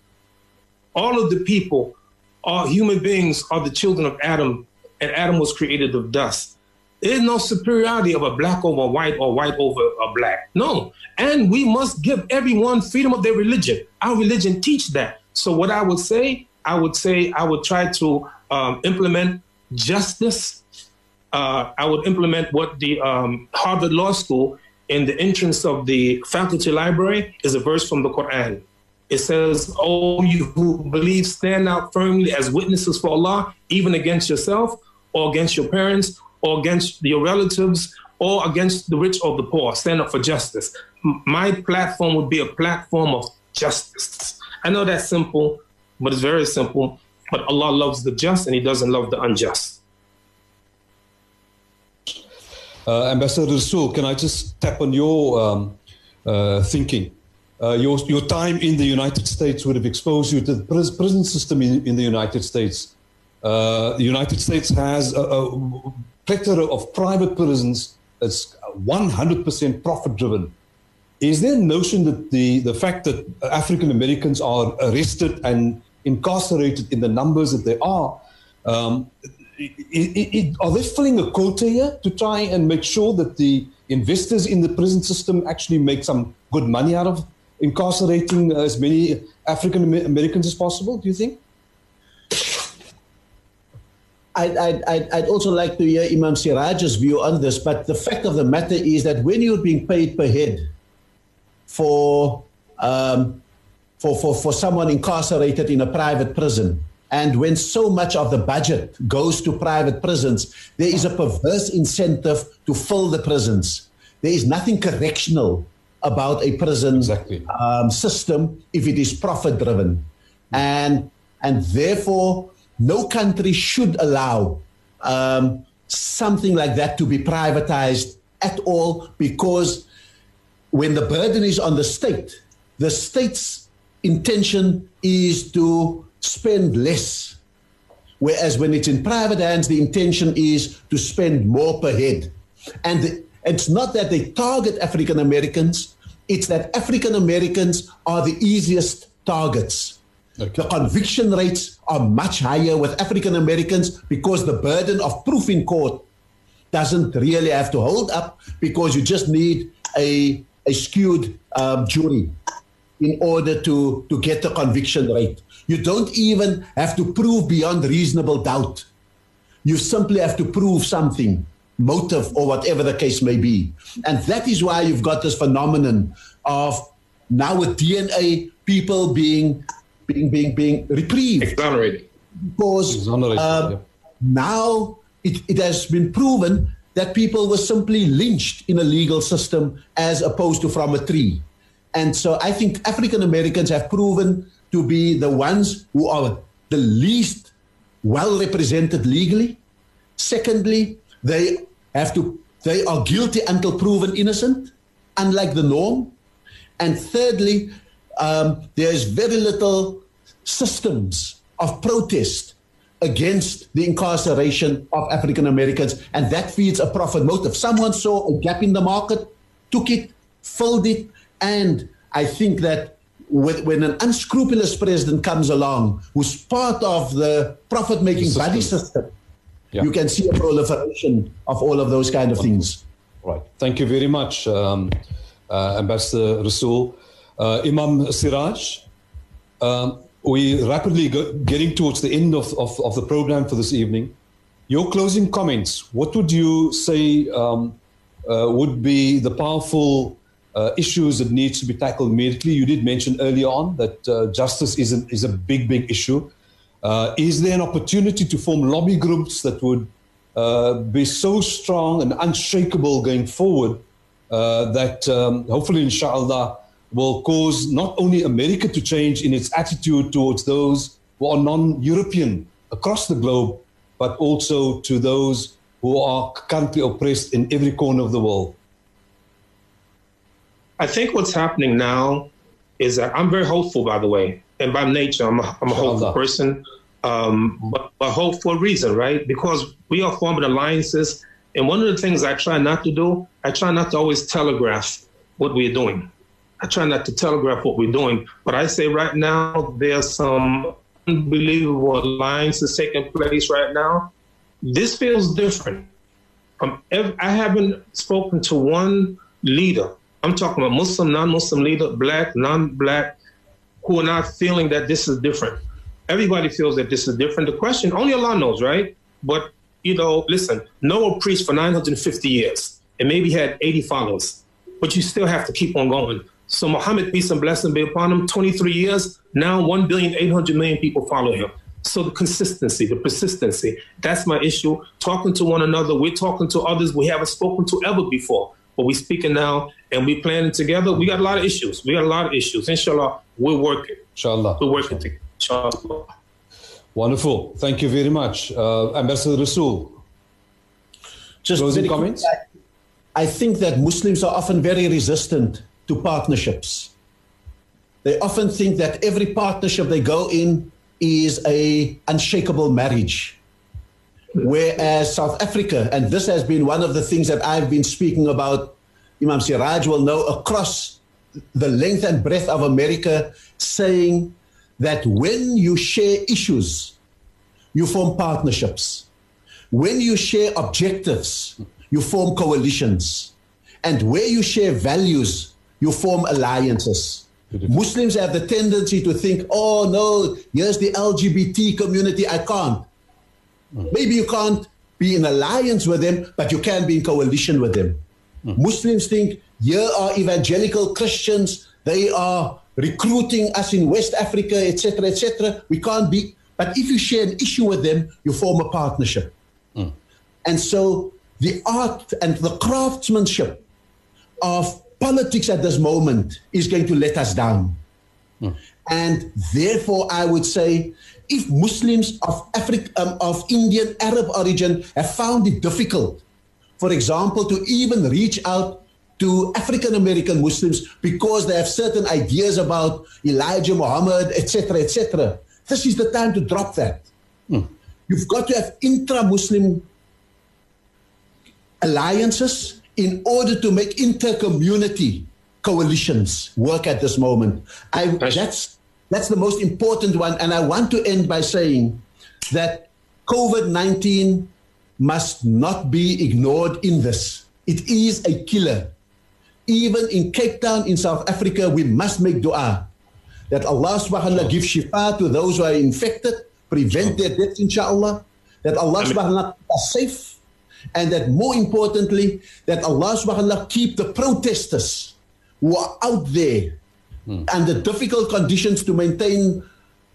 All of the people are human beings, are the children of Adam, and Adam was created of dust. There is no superiority of a black over white or white over a black. No. And we must give everyone freedom of their religion. Our religion teach that. So what I would say, I would try to implement justice. I would implement what the Harvard Law School in the entrance of the faculty library is a verse from the Quran. It says, "Oh, you who believe, stand out firmly as witnesses for Allah, even against yourself or against your parents or against your relatives or against the rich or the poor. Stand up for justice." My platform would be a platform of justice. I know that's simple, but it's very simple. But Allah loves the just and He doesn't love the unjust. Ambassador Rasool, can I just tap on your thinking? Your time in the United States would have exposed you to the prison system in the United States. The United States has a plethora of private prisons that's 100% profit-driven. Is there a notion that the fact that African-Americans are arrested and incarcerated in the numbers that they are, are they filling a quota here to try and make sure that the investors in the prison system actually make some good money out of incarcerating as many African-Americans as possible, do you think? I'd also like to hear Imam Siraj's view on this, but the fact of the matter is that when you're being paid per head for someone incarcerated in a private prison, and when so much of the budget goes to private prisons, there is a perverse incentive to fill the prisons. There is nothing correctional about a prison system if it is profit-driven. And therefore, no country should allow something like that to be privatized at all, because when the burden is on the state's intention is to spend less, whereas when it's in private hands, the intention is to spend more per head. And it's not that they target African Americans, it's that African Americans are the easiest targets. Okay. The conviction rates are much higher with African Americans because the burden of proof in court doesn't really have to hold up, because you just need a skewed jury in order to get the conviction rate. You don't even have to prove beyond reasonable doubt. You simply have to prove something, motive or whatever the case may be. And that is why you've got this phenomenon of now with DNA, people being reprieved. Exonerated. Because now it has been proven that people were simply lynched in a legal system as opposed to from a tree. And so I think African Americans have proven to be the ones who are the least well represented legally. Secondly, they are guilty until proven innocent, unlike the norm. And thirdly, there's very little systems of protest against the incarceration of African Americans, and that feeds a profit motive. Someone saw a gap in the market, took it, filled it, and I think that when an unscrupulous president comes along who's part of the profit-making body system, you can see a proliferation of all of those kind of things. Right. Thank you very much, Ambassador Rasool. Imam Siraj, we're rapidly getting towards the end of the program for this evening. Your closing comments, what would you say would be the powerful issues that needs to be tackled immediately? You did mention earlier on that justice is a big, big issue. Is there an opportunity to form lobby groups that would be so strong and unshakable going forward that hopefully, inshallah, will cause not only America to change in its attitude towards those who are non-European across the globe, but also to those who are currently oppressed in every corner of the world? I think what's happening now is that I'm very hopeful, by the way, and by nature, I'm a hopeful person, but hope for a reason, right? Because we are forming alliances, and one of the things I try not to do, I try not to always telegraph what we're doing. I try not to telegraph what we're doing, but I say right now there's some unbelievable alliances taking place right now. This feels different. I haven't spoken to one leader. I'm talking about Muslim, non-Muslim leader, black, non-black, who are not feeling that this is different. Everybody feels that this is different. The question, only Allah knows, right? But, you know, listen, Noah preached for 950 years and maybe had 80 followers, but you still have to keep on going. So Muhammad, peace and blessing be upon him, 23 years, now 1,800,000,000 people follow him. So the consistency, the persistency, that's my issue. Talking to one another, we're talking to others we haven't spoken to ever before, but we're speaking now and we're planning together. We got a lot of issues. Inshallah, we're working. Inshallah. We're working together. Inshallah. Wonderful. Thank you very much. Ambassador Rasool, just closing comments? I think that Muslims are often very resistant to partnerships. They often think that every partnership they go in is an unshakable marriage. Whereas South Africa, and this has been one of the things that I've been speaking about, Imam Siraj will know, across the length and breadth of America, saying that when you share issues, you form partnerships. When you share objectives, you form coalitions. And where you share values, you form alliances. Beautiful. Muslims have the tendency to think, oh no, here's the LGBT community, I can't. Mm. Maybe you can't be in alliance with them, but you can be in coalition with them. Mm. Muslims think, here are evangelical Christians, they are recruiting us in West Africa, etc., etc. We can't be, but if you share an issue with them, you form a partnership. Mm. And so the art and the craftsmanship of politics at this moment is going to let us down. Mm. And therefore, I would say, if Muslims of Indian Arab origin have found it difficult, for example, to even reach out to African-American Muslims because they have certain ideas about Elijah Muhammad, etc., etc., this is the time to drop that. Mm. You've got to have intra-Muslim alliances in order to make inter-community coalitions work at this moment. That's the most important one. And I want to end by saying that COVID-19 must not be ignored in this. It is a killer. Even in Cape Town in South Africa, we must make dua that Allah subhanahu wa ta'ala give shifa to those who are infected, prevent their death, inshallah, that Allah subhanahu wa ta'ala keep us safe, and that more importantly, that Allah subhanahu wa ta'ala keep the protesters who are out there under difficult conditions to maintain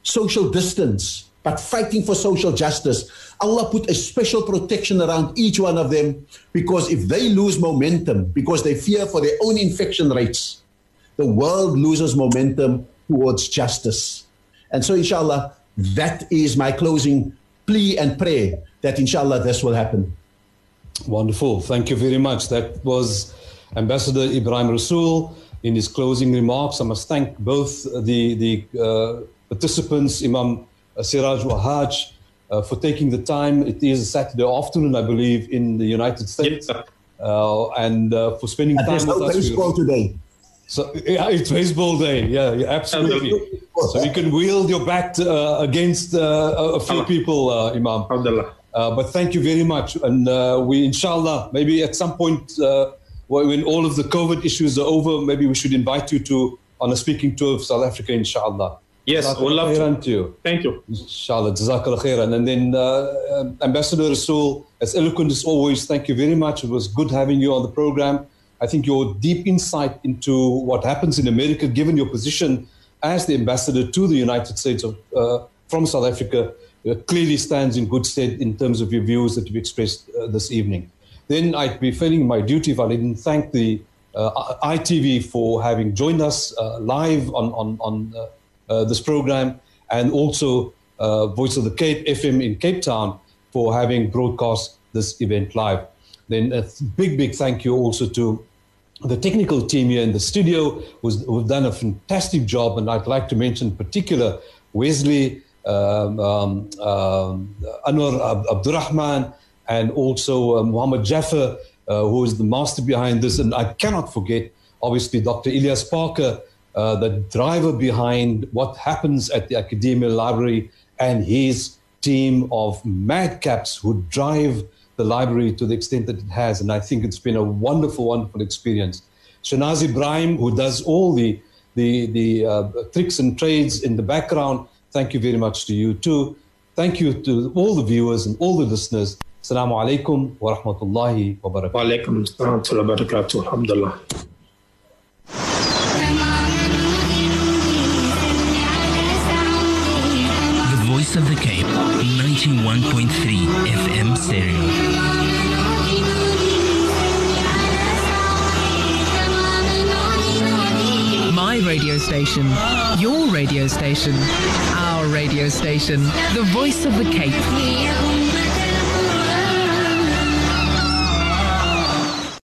social distance, but fighting for social justice. Allah put a special protection around each one of them, because if they lose momentum, because they fear for their own infection rates, the world loses momentum towards justice. And so inshallah, that is my closing plea and prayer, that inshallah this will happen. Wonderful. Thank you very much. That was Ambassador Ebrahim Rasool in his closing remarks. I must thank both the participants, Imam Siraj Wahhaj, for taking the time. It is a Saturday afternoon, I believe, in the United States. Yes, and for spending time with us. Baseball today. So yeah, it's baseball day. Yeah, absolutely. So you can wield your bat against a few people, Imam. Alhamdulillah. But thank you very much. And we, inshallah, maybe at some point when all of the COVID issues are over, maybe we should invite you to on a speaking tour of South Africa, inshallah. Yes, we'll love to you. Thank you. Inshallah, Jazakallah khairan. And then Ambassador Rasool, as eloquent as always, thank you very much. It was good having you on the program. I think your deep insight into what happens in America, given your position as the ambassador to the United States from South Africa, clearly stands in good stead in terms of your views that you've expressed this evening. Then I'd be failing my duty if I didn't thank the ITV for having joined us live on this program, and also Voice of the Cape, FM in Cape Town, for having broadcast this event live. Then a big thank you also to the technical team here in the studio, who've done a fantastic job, and I'd like to mention in particular Wesley, Anwar Abdurrahman, and also Mohammed Jaffer, who is the master behind this. And I cannot forget, obviously, Dr. Ilyas Parker, the driver behind what happens at the Academia Library, and his team of madcaps who drive the library to the extent that it has. And I think it's been a wonderful experience. Shanaz Ibrahim, who does all the tricks and trades in the background, thank you very much to you too. Thank you to all the viewers and all the listeners. Assalamu alaikum wa rahmatullahi wa barakatuh. Wa alaykum assalam wa barakatuh. Alhamdulillah. The Voice of the Cape, 91.3 FM stereo. My radio station, your radio station, our radio station, the Voice of the Cape.